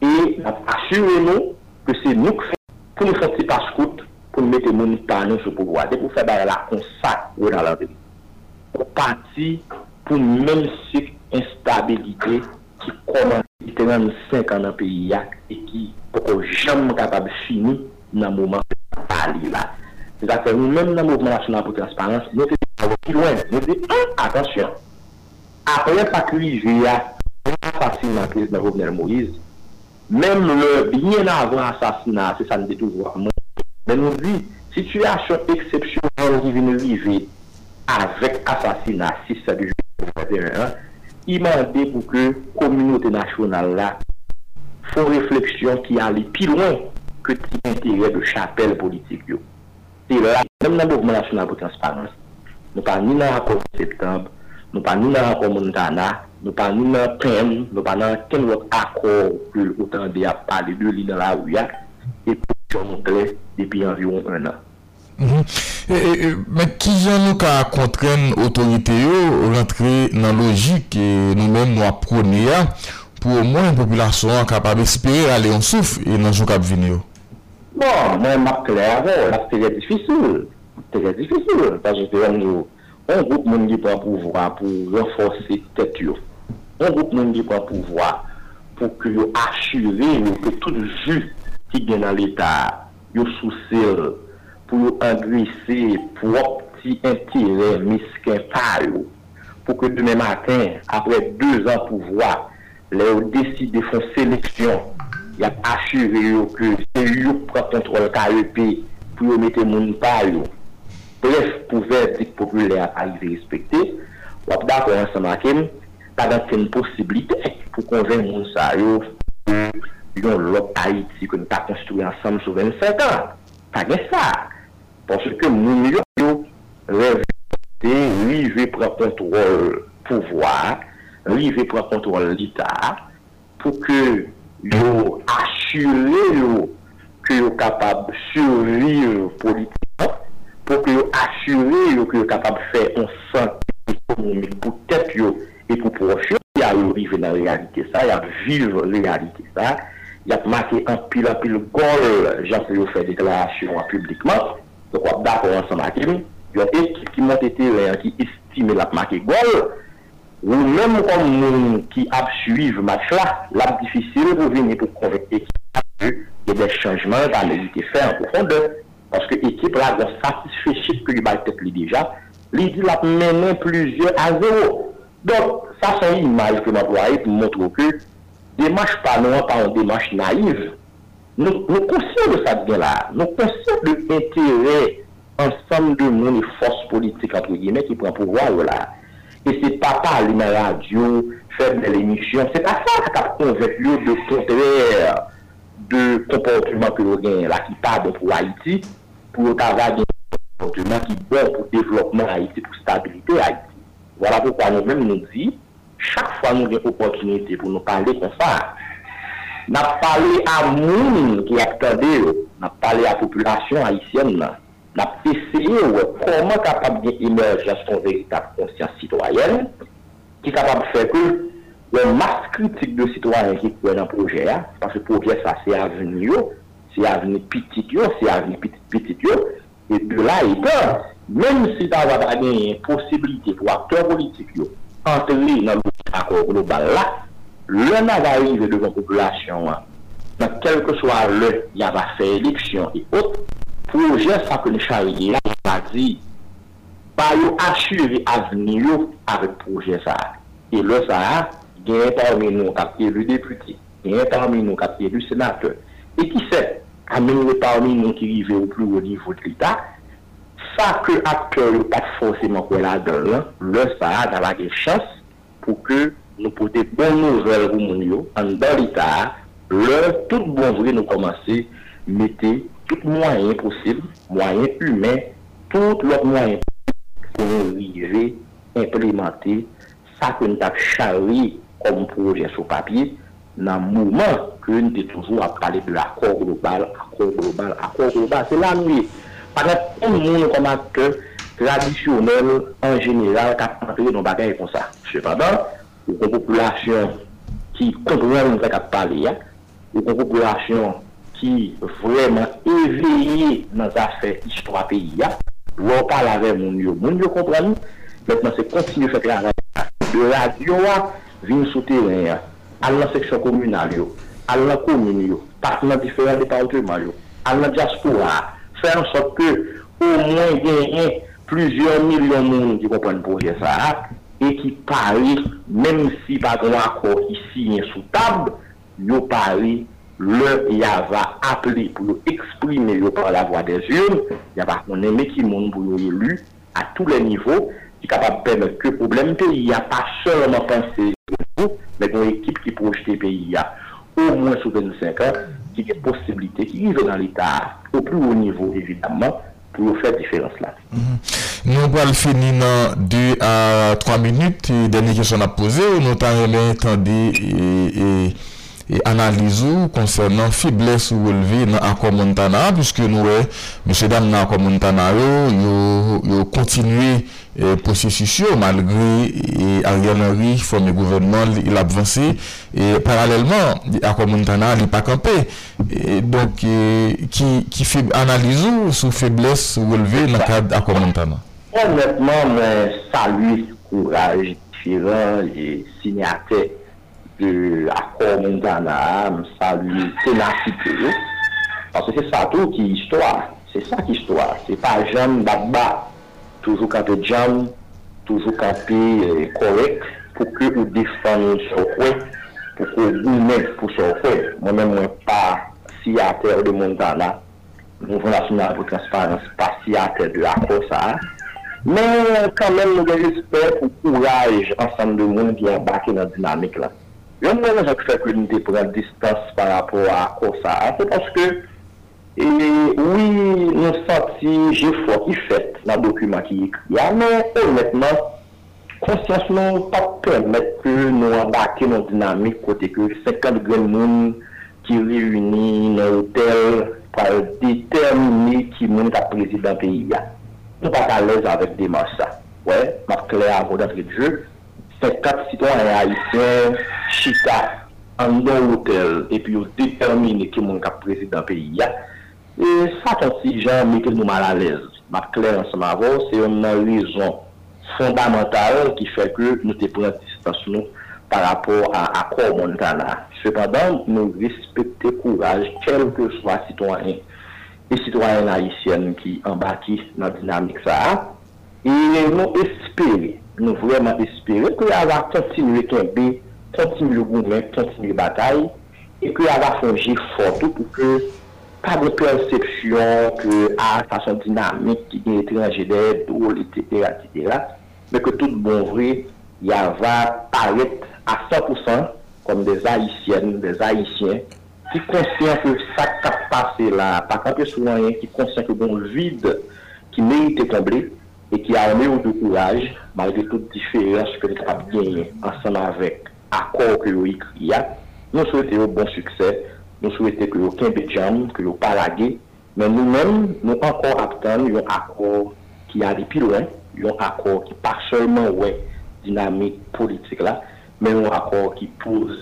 et nous assurons que c'est nous qui faisons pour nous sortir par scout, pour nous mettre mon panneau sur le pouvoir, pour faire la consacre dans la vie, pour partir pour même cette instabilité qui commence. Il y a 5 ans dans le pays et qui n'est jamais capable de finir dans le moment de parler là. C'est-à-dire que nous-mêmes, dans le Mouvement National pour la Transparence, nous sommes plus loin. Nous disons, attention, après pas que il y a l'assassinat de Jovenel Moïse, même le bien avant l'assassinat, c'est ça nous dit toujours. Mais nous disons, situation exceptionnelle qui vient de vivre avec l'assassinat 6 du juillet 2021, il m'a dit pour que la communauté nationale là font réflexion qui allait plus loin que l'intérêt de chapelle politique. C'est là, même dans le Mouvement National pour la Transparence, nous ne parlons ni dans l'accord de septembre, nous ne parlons ni dans l'accord Montana, nous ne parlons ni dans le PEM, nous ne parlons ni dans quel autre accord que autant de parler de lui dans la rue, et pour nous clés depuis environ 1 an. Mais qui nous a contraint l'autorité à rentrer dans la logique et nous-mêmes nous apprenons pour au moins la population capable d'espérer aller en souffle et dans ce cas de venir? Bon, moi je suis clair, c'est difficile parce que nous un groupe monde qui prend pouvoir pour renforcer tête, un groupe monde qui prend pouvoir pour que assurer que tout jus qui vient dans l'État yo sous-serre pour adresser propre petit intérêt miskin par eux, pour que demain matin, après 2 ans pouvoir, les décident de faire sélection, il y a assuré que c'est eux qui prennent contrôle KEP pour mettre les gens par eux. Bref, pour verdict populaire arriver respecté, on va d'accord ensemble avec eux, pas d'aucune possibilité pour convaincre les gens par eux qu'ils ont l'autre Haïti que nous avons construit ensemble sur 25 ans. Pas de ça. Parce que nous avons réussi à prendre contrôle du pouvoir, réussi à prendre contrôle de l'État, pour que nous assurions que nous sommes capables de survivre politiquement, pour que nous assurions que nous sommes capables de faire un sens économique pour tête et pour prochain. Il y a arrivé dans la réalité, ça, il y a vivre la réalité, ça. Il y a marqué un pile goal, Jean-Pierre fait déclaration publiquement. Donc, on d'accord ensemble avec lui. Il y a une équipe qui monte terrain, qui estime la marqué goal. Ou même comme nous qui suivent le match là, la difficile pour venir pour convaincre l'équipe et des changements à l'éviter faire en profondeur. Parce que l'équipe là, elle satisfait que le bal tête déjà. L'équipe a mené plusieurs à 0. Donc, ça, c'est une image que m'employer pour montrer que démarche pas non pas une démarche naïve. Nous conscients de ça bien là, nous conscients de l'intérêt ensemble de nos forces politiques entre guillemets qui prend pouvoir là. Et c'est pas parler dans la radio, faire des émissions, c'est pas ça qui a convaincu de contraire de comportement que l'on gagne là qui part bon pour Haïti, pour avoir des comportements qui bon pour le développement Haïti, pour stabilité Haïti. Voilà pourquoi nous-mêmes nous dit chaque fois nous avons une opportunité pour nous parler comme ça, nous avons parlé à nous qui attendons, nous avons parlé à la population haïtienne, nous avons essayé comment capable d'émerger son véritable conscience citoyenne, qui est capable de faire que la masse critique de citoyens qui prennent un projet, parce que le projet ça c'est l'avenir, c'est l'avenir petit, c'est l'avenir petit, Et de là étant, même si tu n'as pas une possibilité pour acteurs politiques entrer dans l'accord global là, l'on va arriver devant la population, dans quel que soit le, il va faire élection et autres, projet ça que nous charrions, va dire, pas assurer l'avenir avec le projet ça. Et le ça, il y a parmi nous qui est le député, il y a parmi nous qui est le sénateur. Et qui sait, parmi nous qui arrivent au plus haut niveau de l'État, ça que l'acteur n'a pas forcément qu'on la donne, le ça, il va des chances pour que nous porter bonne nouvelle pour nous, dans l'État, le tout bon vrai nous commencer, mettez tout moyen possible, moyen humain, tout leurs moyens pour nous arriver, implémenter ça que nous avons charrié comme projet sur papier, dans le moment que nous sommes toujours à parler de l'accord global, accord global, c'est là nous. Par contre, nous comme acteurs traditionnels en général, qui ont entré dans les bagages comme ça. Cependant, une population qui comprend nous à parler, une population qui vraiment éveillée dans les affaires histoire pays, on parle avec mon Dieu comprend. Maintenant, c'est continuer à faire travail de radio, vient sous terrain, à la section communale, à la commune, partenaires différents départements, à la diaspora, faire en sorte que au moins il y ait plusieurs millions de monde qui comprennent pour ça. Et qui parie, même si pas un accord ici sous table, nous parie, le Yava appelé pour exprimer par la voix des urnes, Yava on aimait qui monde pour élu à tous les niveaux, qui est capable de permettre que le problème pays n'a pas seulement pensé pour mais une équipe qui projette le pays au moins sous 25 ans, qui a possibilité, qui vivent dans l'État au plus haut niveau évidemment, pour faire différence là. Nous allons finir dans 2 à 3 minutes. Et dernière question à poser, notamment entendez et analyse concernant faiblesse ou relevée dans Accord Montana, puisque nous, monsieur dame dans Accord Montana, nous continuons le processus malgré Ariel Henry, forme le gouvernement, il a avancé, et parallèlement, Accord Montana n'est pas campé. Donc, qui fait analyse sur faiblesse ou relevée dans le cadre d'Accord Montana? Honnêtement, je salue le courage différent et signataire de l'accord Montana, salut, ténacité, parce que c'est ça tout qui est histoire, c'est ça qui est histoire, c'est pas jam d'abba, toujours campé jam, toujours campé correct, pour que vous défendiez ce point, pour que vous mettez pour ce point. Moi-même, je ne suis pas signataire de Montana, Mouvement National pour la Transparence, pas signataire de l'accord ça. Mais quand même, nous avons respect pour le courage ensemble de monde qui est embarqué dans la dynamique là. Je ne sais pas si l'unité prend distance par rapport à ça. C'est parce que, oui, nous sentons j'ai foi qui fait dans le document qui est écrit. Mais honnêtement, conscience ne pas permettre que nous embarquions dans la dynamique côté que 50 grands monde qui réunissent dans l'hôtel pour déterminer qui est le président du pays. Nous ne sommes pas à l'aise avec des marches. Oui, ma claire avant d'entrer de jeu. 4 citoyens haïtiens, chita, en l'hôtel, et puis déterminer qui est le président pays. Et ça, si gens mettent nous mal à l'aise. Ma claire, c'est une raison fondamentale qui fait que nous te prenons distance par rapport à l'accord Montana. Cependant, nous respectons le courage, quel que soit citoyen et citoyenne haïtienne qui embarquent dans la dynamique ça. Et nous espérons. Nous vraiment espérons que l'on va continuer à tomber, continuer le mouvement, continuer la bataille, et que l'on va fonder fort pour que pas de perception que à façon dynamique qui est étranger des drôles, etc., mais que tout bon vrai, il va paraître à 100% comme des Haïtiennes, des Haïtiens, qui conscient que ça qui a passé là, pas qu'un peu souvent, qui conscient que bon vide qui mérite de combler, et qui a armé de courage, malgré toute différence que nous avons gagné ensemble avec l'accord que nous avons. Nous souhaitons un bon succès, nous souhaitons que nous ayons que nous paraguions, mais nous-mêmes, nous encore attendons un accord qui a des plus loin, un accord qui pas seulement ouais dynamique politique là, mais un accord qui pose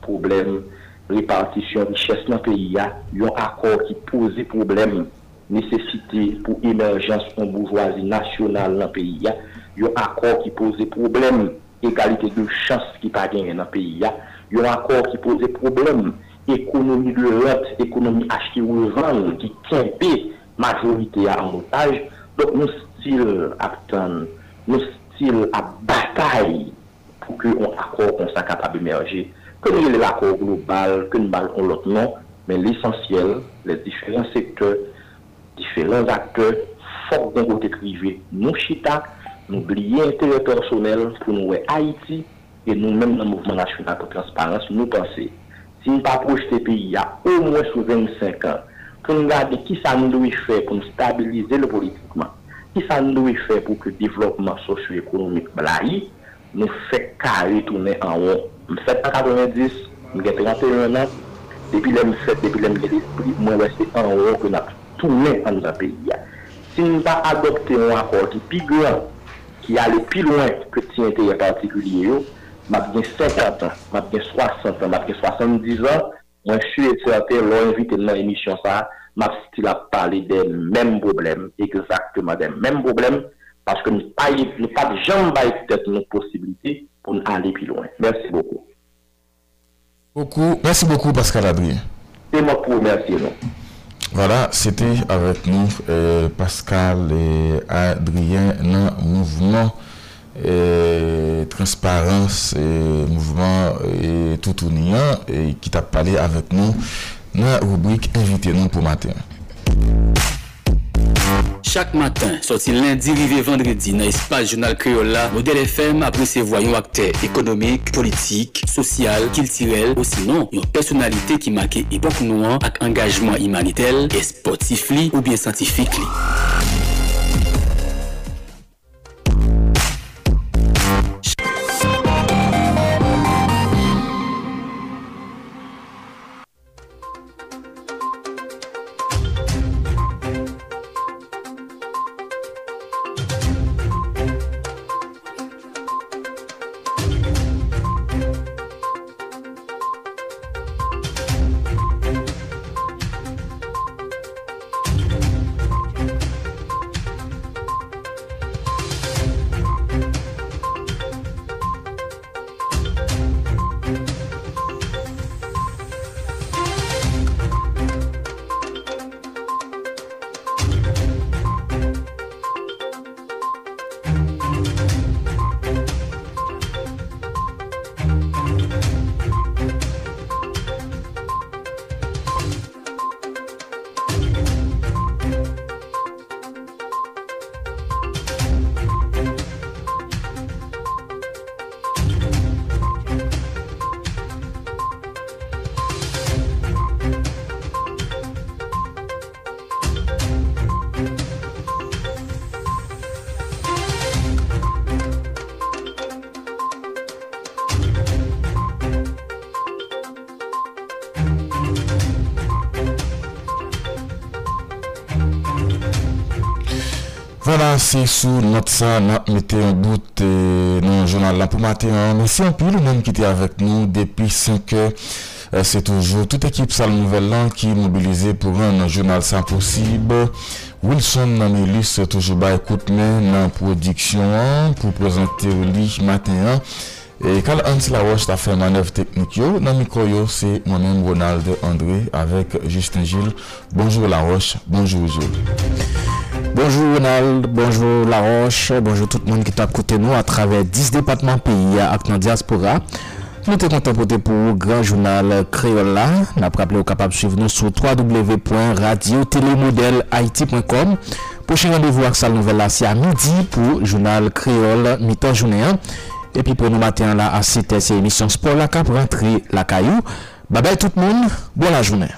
problème répartition richesse dans le pays, un accord qui pose problème nécessité pour l'émergence en bourgeoisie nationale dans le pays. Il y a un accord qui pose problème égalité de chance qui pas gagné dans le pays. Il y a un accord qui pose problème économie de rente, économie achetée ou revente qui tient la majorité en otage. Donc nous style attendre, nous style à bataille pour que un accord qu'on soit capable d'émerger. Comme il y a l'accord global, que nous parlons l'autre nom, mais l'essentiel, les différents secteurs, différents acteurs, fort d'un côté privé, nous chita, nous oublions l'intérêt personnel pour nous Haïti, et nous-mêmes dans le mouvement national pour la transparence, nous pensons, si nous ne pas projeter pays à au moins sur 25 ans, que nous regardions qui ça nous doit faire pour nous stabiliser le politiquement, qui ça nous doit faire pour que le développement socio-économique blaye, nous fait carré tourner en haut. Je suis 90, je suis 31 ans, depuis que je suis fait, depuis que je suis l'esprit, moi c'est en haut que nous tourné en notre pays. Si nous pas adopter un accord qui est plus grand, qui allait plus loin que les intérêts particuliers, je suis 50 ans, je suis 60 ans, je suis 70 ans, je suis certain que l'on invite dans l'émission, je suis à parler des mêmes problèmes, exactement des mêmes problèmes, parce que nous n'avons pas jamais peut-être nos possibilités pour aller plus loin. Merci beaucoup. Merci beaucoup, Pascal Adrien. C'est moi pour remercier. Voilà, c'était avec nous Pascal et Adrien dans mouvement transparence et mouvement Toutounien et qui t'a parlé avec nous dans la rubrique invité nous pour matin. Chaque matin, sorti lundi, rive vendredi, dans l'espace journal Criolla, Modèle FM après ses voyants acteurs économiques, politiques, sociaux, culturels, ou sinon, une personnalité qui marque époque noire avec engagement humanitaire et sportif ou bien scientifique. C'est sous notre ça mettez un bout dans le journal là pour matin. Merci un peu le monde qui était avec nous depuis 5 heures. C'est toujours toute équipe Salle Nouvelle là qui est mobilisée pour un journal ça possible. Wilson Namelus toujours bas écoute mais dans production pour présenter au lit matin. Et quand Hans Laroche a fait une manœuvre technique, dans micro c'est moi-même Ronald André avec Justin Gilles. Bonjour Laroche, bonjour Gilles. Bonjour Ronald, bonjour Laroche, bonjour tout le monde qui t'a écouté nous à travers 10 départements pays à la diaspora. Nous sommes contents pour le grand journal Créole. Nous sommes capables de suivre nous sur www.radio-télémodèle-haïti.com. Prochain rendez-vous avec Salle Nouvelle c'est à midi pour le journal Créole mi-temps journée. Et puis pour nous matin là à 7h, c'est l'émission Sport la cap rentrée la caillou. Bye bye tout le monde, bonne journée.